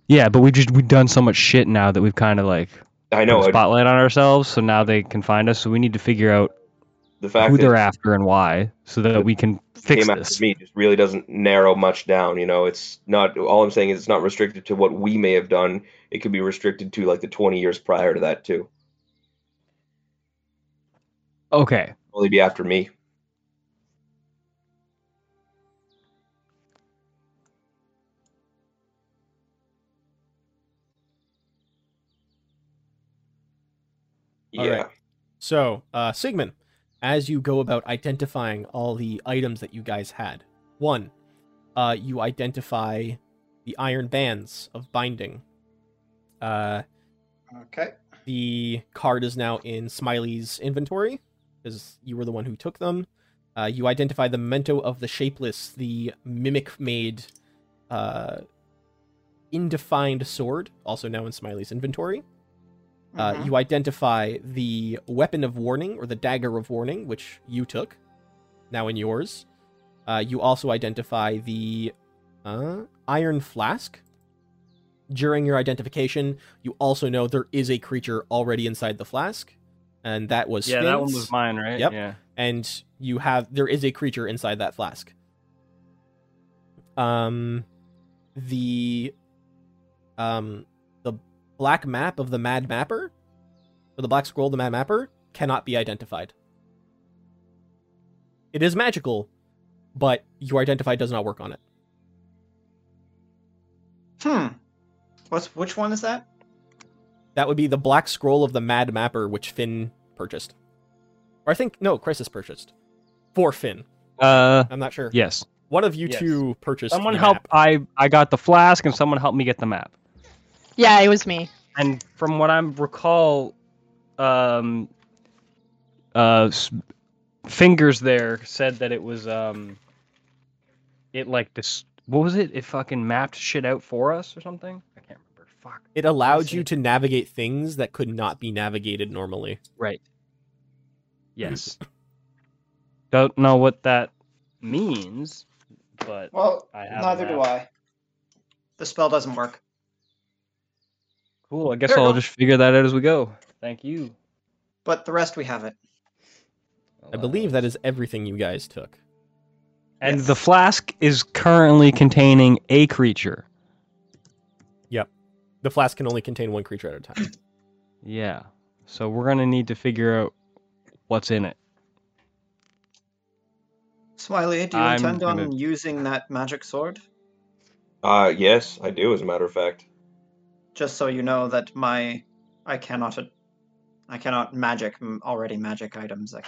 Yeah, but we just we've done so much shit now that we've kind of like I know, put a spotlight on ourselves, so now they can find us. So we need to figure out the fact who they're after and why, so that we can fix came this. After me just really doesn't narrow much down. You know, it's not. All I'm saying is it's not restricted to what we may have done. It could be restricted to like the twenty years prior to that too. Okay, only be after me. Yeah. All right. So, uh, Sigmund, as you go about identifying all the items that you guys had, one, uh, you identify the iron bands of binding. Uh, okay. The card is now in Smiley's inventory because you were the one who took them. Uh, you identify the memento of the Shapeless, the mimic-made, uh, indefined sword, also now in Smiley's inventory. Uh, mm-hmm. You identify the weapon of warning, or the dagger of warning, which you took, now in yours. Uh, you also identify the uh, iron flask. During your identification, you also know there is a creature already inside the flask, and that was yeah, Sphinx. That one was mine, right? Yep. Yeah. And you have there is a creature inside that flask. Um, the um the black map of the Mad Mapper, or the Black Scroll of the Mad Mapper, cannot be identified. It is magical, but your identify does not work on it. Hmm. What's which one is that? That would be the Black Scroll of the Mad Mapper, which Finn purchased. Or I think, no, Crisis purchased. For Finn. Uh, I'm not sure. Yes. One of you yes. two purchased Someone helped. I, I got the flask, and someone helped me get the map. Yeah, it was me. And from what I recall, um, uh, Fingers there said that it was, um, it like this, what was it? It fucking mapped shit out for us or something? I can't remember. Fuck. It allowed you to navigate things that could not be navigated normally. Right. Yes. Don't know what that means, but well, I have neither do I. The spell doesn't work. Cool. I guess there I'll just figure that out as we go. Thank you. But the rest we have it. I believe that is everything you guys took. And yes. the flask is currently containing a creature. Yep. The flask can only contain one creature at a time. Yeah. So we're going to need to figure out what's in it. Smiley, do you I'm intend gonna... on using that magic sword? Uh, yes, I do, as a matter of fact. Just so you know that my... I cannot... I cannot magic already magic items. I...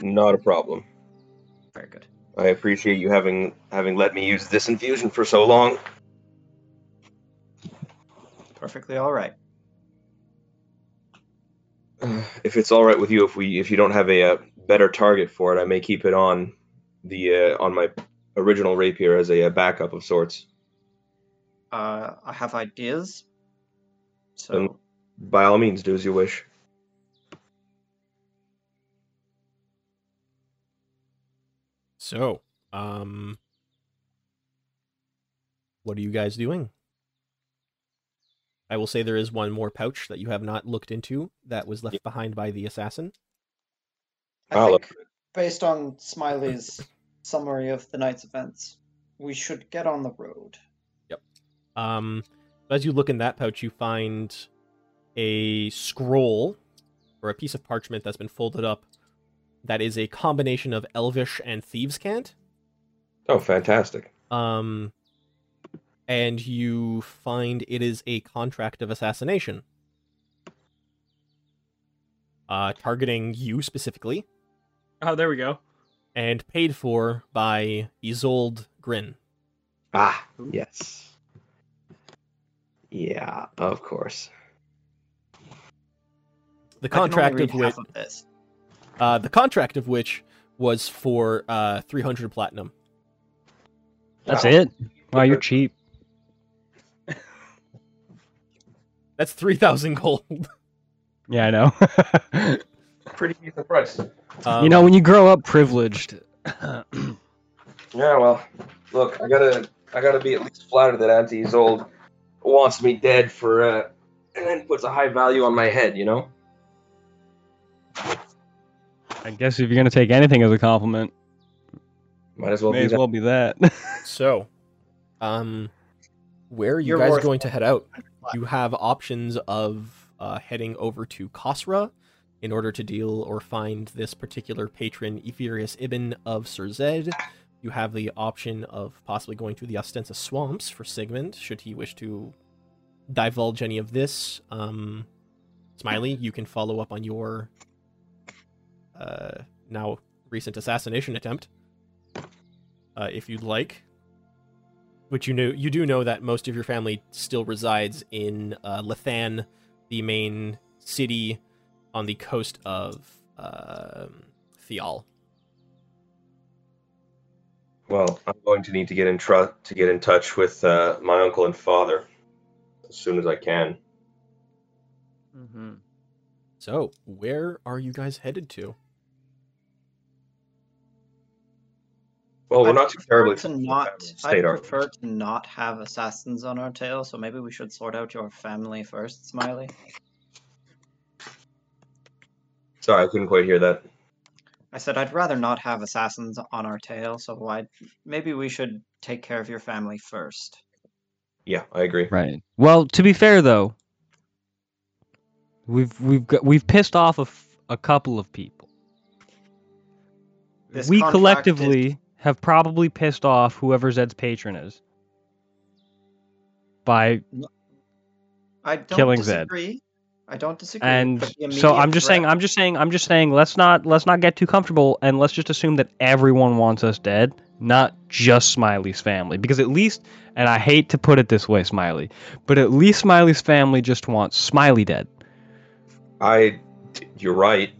Not a problem. Very good. I appreciate you having having let me use this infusion for so long. Perfectly all right. If it's all right with you, if we if you don't have a, a better target for it, I may keep it on the uh, on my original rapier as a, a backup of sorts. Uh, I have ideas. So, and by all means, do as you wish. So, um, what are you guys doing? I will say there is one more pouch that you have not looked into that was left behind by the assassin. I think, based on Smiley's summary of the night's events, we should get on the road. Yep. Um, as you look in that pouch, you find a scroll or a piece of parchment that's been folded up that is a combination of Elvish and Thieves' Cant. Oh, fantastic. Um... And you find it is a contract of assassination. Uh, targeting you specifically. Oh, there we go. And paid for by Isolde Grin. Ah, yes. Yeah, of course. The contract of which... Uh, the contract of which was for uh, three hundred platinum. That's wow. it? Wow, you're cheap. That's three thousand gold. Yeah, I know. Pretty decent price. Um, you know, when you grow up privileged. Yeah, well, look, I gotta, I gotta be at least flattered that Auntie Isolde wants me dead for, uh, and then puts a high value on my head, you know? I guess if you're gonna take anything as a compliment, might as well may be as that. well be that. So, um, where are you You're guys going to head out? You have options of uh, heading over to Khosra in order to deal or find this particular patron, Ephirius Ibn of Surzed. You have the option of possibly going to the Ostensa Swamps for Sigmund, should he wish to divulge any of this. Um, Smiley, you can follow up on your uh, now recent assassination attempt, uh, if you'd like. Which you know, you do know that most of your family still resides in uh, Lethan, the main city on the coast of uh, Thial. Well, I'm going to need to get in tr- to get in touch with uh, my uncle and father as soon as I can. Mm-hmm. So, where are you guys headed to? Well, we're I'd not too terribly. To not, I'd prefer to not have assassins on our tail, so maybe we should sort out your family first, Smiley. Sorry, I couldn't quite hear that. I said I'd rather not have assassins on our tail, so why? Maybe we should take care of your family first. Yeah, I agree. Right. Well, to be fair though, we've we've got, we've pissed off a, f- a couple of people. This we collectively. Is- have probably pissed off whoever Zed's patron is by I don't killing disagree. Zed. I don't disagree. And so I'm just threat. saying, I'm just saying, I'm just saying, let's not, let's not get too comfortable and let's just assume that everyone wants us dead, not just Smiley's family. Because at least, and I hate to put it this way, Smiley, but at least Smiley's family just wants Smiley dead. I, you're right.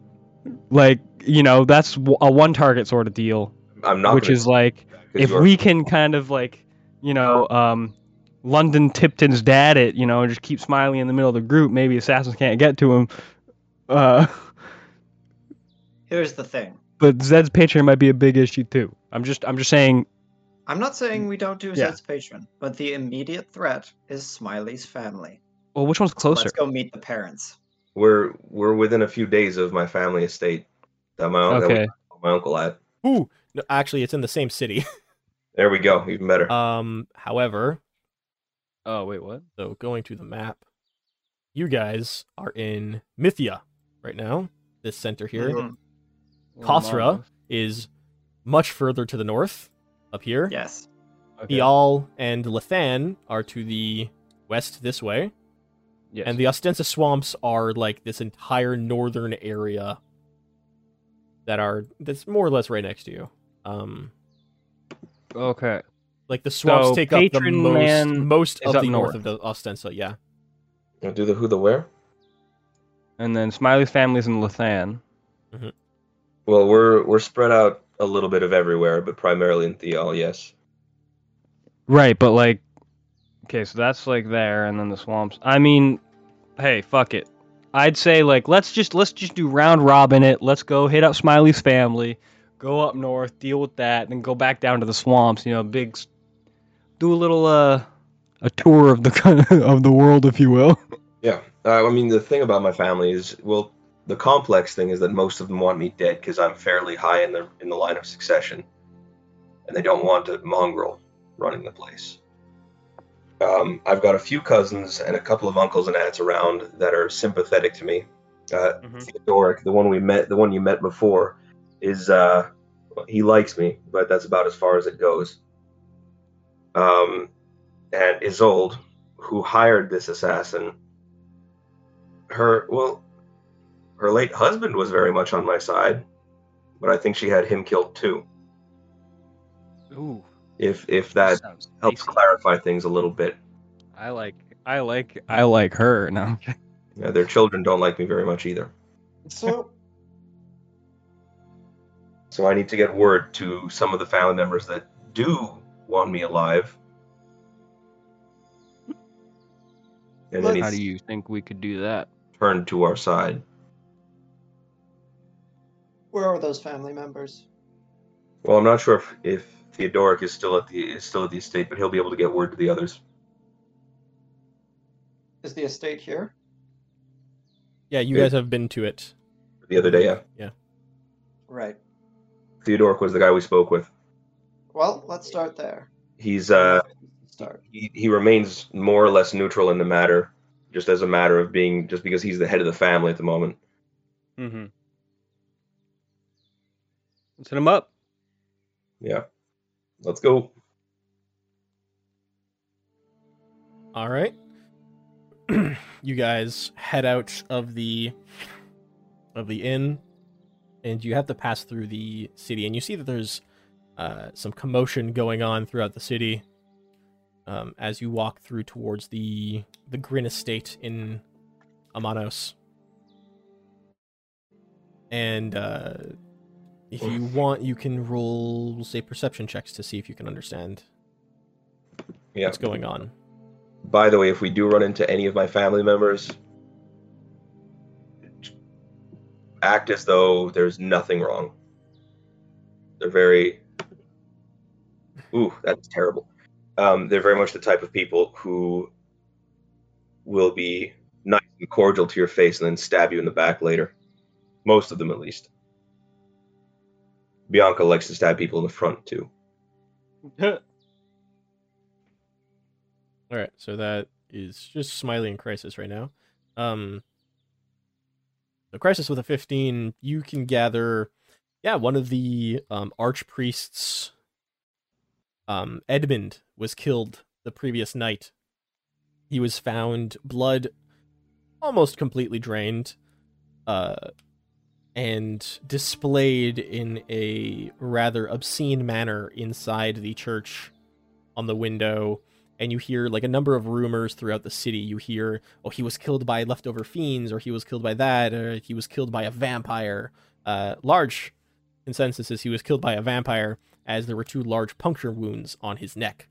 Like, you know, that's a one target sort of deal. I'm not Which is like, if we can kind of like, you know, um, London Tipton's dad it, you know, and just keep Smiley in the middle of the group, maybe assassins can't get to him. Uh, Here's the thing. But Zed's patron might be a big issue too. I'm just, I'm just saying. I'm not saying we don't do yeah. Zed's patron, but the immediate threat is Smiley's family. Well, which one's closer? Let's go meet the parents. We're we're within a few days of my family estate that my uncle, okay. that my uncle had. Ooh. No, actually, it's in the same city. There we go. Even better. Um, however, oh wait, what? So going to the map, you guys are in Mythia right now. This center here, mm-hmm. Khosra is much further to the north, up here. Yes. Okay. Thial and Lethan are to the west this way. Yes. And the Ostensa swamps are like this entire northern area that are that's more or less right next to you. Um, okay. Like the swamps so take up the most, most of the north. north of the Ostensa, yeah. We'll do the who, the where? And then Smiley's family's in Lethan. Mm-hmm. Well, we're we're spread out a little bit of everywhere, but primarily in Thial, yes. Right, but like... Okay, so that's like there, and then the swamps. I mean, hey, fuck it. I'd say like let's just let's just do round robin it. Let's go hit up Smiley's family. Go up north, deal with that, then go back down to the swamps. You know, big, do a little uh, a tour of the of the world, if you will. Yeah, uh, I mean the thing about my family is, well, the complex thing is that most of them want me dead because I'm fairly high in the in the line of succession, and they don't want a mongrel running the place. Um, I've got a few cousins and a couple of uncles and aunts around that are sympathetic to me. Uh, mm-hmm. Theodoric, the one we met, the one you met before. Is uh he likes me, but that's about as far as it goes. Um, and Isolde, who hired this assassin, her well, her late husband was very much on my side, but I think she had him killed too. Ooh. If if that, that helps crazy. clarify things a little bit. I like I like I like her now. Yeah, their children don't like me very much either. So. So I need to get word to some of the family members that do want me alive. And then how do you think we could do that? Turn to our side. Where are those family members? Well, I'm not sure if, if Theodoric is still at the is still at the estate, but he'll be able to get word to the others. Is the estate here? Yeah, you it, guys have been to it. The other day, yeah. Yeah. Right. Theodoric was the guy we spoke with. Well, let's start there. He's uh, start. He, he remains more or less neutral in the matter, just as a matter of being, just because he's the head of the family at the moment. Mm-hmm. Let's hit him up. Yeah. Let's go. All right. You guys head out of the of the inn. And you have to pass through the city, and you see that there's uh, some commotion going on throughout the city um, as you walk through towards the the Grin Estate in Amanos. And uh, If you want, you can roll, say, perception checks to see if you can understand yeah. what's going on. By the way, if we do run into any of my family members, act as though there's nothing wrong. They're very... Ooh, that's terrible. Um, they're very much the type of people who will be nice and cordial to your face and then stab you in the back later. Most of them, at least. Bianca likes to stab people in the front, too. Alright, so that is just Smiley and Crisis right now. Um, so Crisis with a fifteen, you can gather... Yeah, one of the um, archpriests, um, Edmund, was killed the previous night. He was found, blood almost completely drained, uh, and displayed in a rather obscene manner inside the church on the window. And you hear, like, a number of rumors throughout the city. You hear, oh, he was killed by leftover fiends, or he was killed by that, or he was killed by a vampire. Uh, large consensus is he was killed by a vampire, as there were two large puncture wounds on his neck.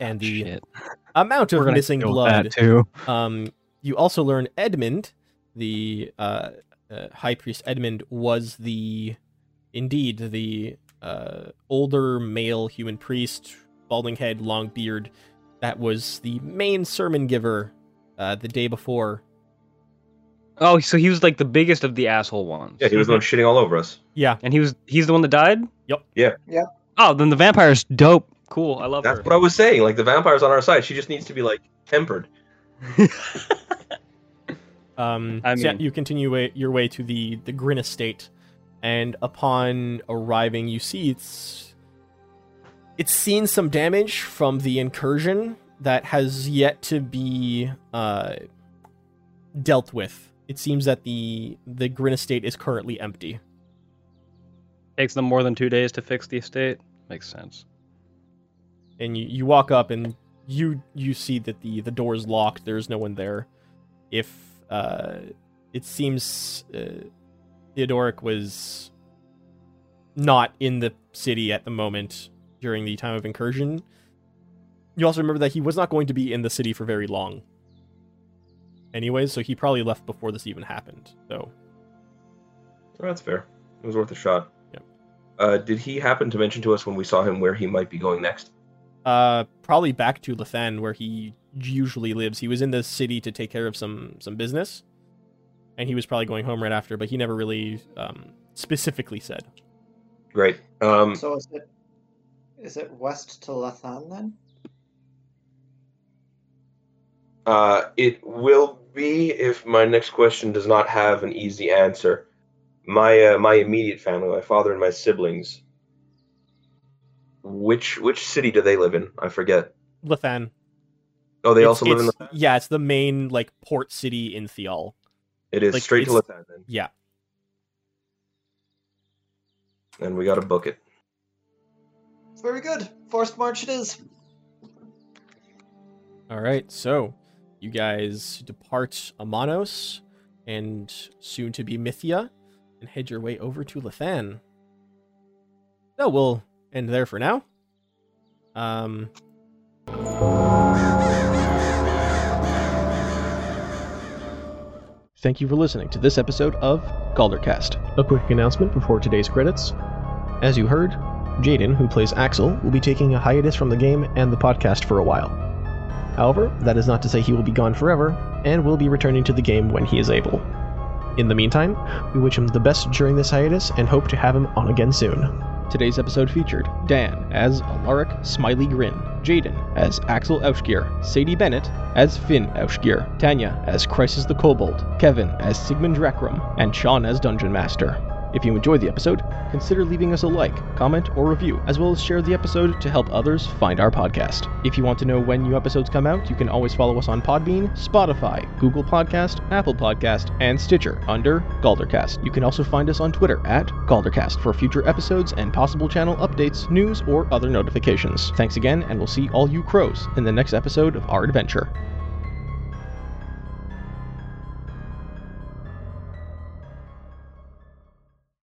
And the Shit. amount of missing blood. Too. Um, you also learn Edmund, the uh, uh, High Priest Edmund, was the, indeed, the uh, older male human priest, balding head, long beard, that was the main sermon giver uh, the day before. Oh, so he was like the biggest of the asshole ones. Yeah, he was the one shitting all over us. Yeah. And he was he's the one that died? Yep. Yeah. Yeah. Oh, then the vampire's dope. Cool, I love That's her. That's what I was saying. Like, the vampire's on our side. She just needs to be, like, tempered. um, I mean... So you continue way, your way to the, the Grin Estate, and upon arriving, you see it's... It's seen some damage from the incursion that has yet to be uh, dealt with. It seems that the, the Grin Estate is currently empty. Takes them more than two days to fix the estate. Makes sense. And you, you walk up and you you see that the, the door is locked. There's no one there. If uh, it seems uh, Theodoric was not in the city at the moment during the time of incursion. You also remember that he was not going to be in the city for very long. Anyways, so he probably left before this even happened. So well, that's fair. It was worth a shot. Yep. Uh, did he happen to mention to us when we saw him where he might be going next? Uh, probably back to Lethan, where he usually lives. He was in the city to take care of some some business, and he was probably going home right after, but he never really um, specifically said. Great. Um, so is it, is it west to Lethan, then? Uh, it will be if my next question does not have an easy answer. My, uh, my immediate family, my father and my siblings... Which which city do they live in? I forget. Lethan. Oh, they it's, also live in Lethan? Yeah, it's the main, like, port city in Thial. It is like, straight to Lethan, then. Yeah. And we gotta book it. Very good. Forced march it is. Alright, so you guys depart Amanos and soon-to-be Mythia and head your way over to Lethan. So we'll... end there for now. Um. Thank you for listening to this episode of Galdercast. A quick announcement before today's credits. As you heard, Jaden, who plays Axel, will be taking a hiatus from the game and the podcast for a while. However, that is not to say he will be gone forever, and will be returning to the game when he is able. In the meantime, we wish him the best during this hiatus and hope to have him on again soon. Today's episode featured Dan as Alaric Smiley Grin, Jaden as Axel Euschgear, Sadie Bennett as Finn Euschgear, Tanya as Crisis the Kobold, Kevin as Sigmund Drakram, and Sean as Dungeon Master. If you enjoyed the episode, consider leaving us a like, comment, or review, as well as share the episode to help others find our podcast. If you want to know when new episodes come out, you can always follow us on Podbean, Spotify, Google Podcast, Apple Podcast, and Stitcher under Galdercast. You can also find us on Twitter at Galdercast for future episodes and possible channel updates, news, or other notifications. Thanks again, and we'll see all you crows in the next episode of our adventure.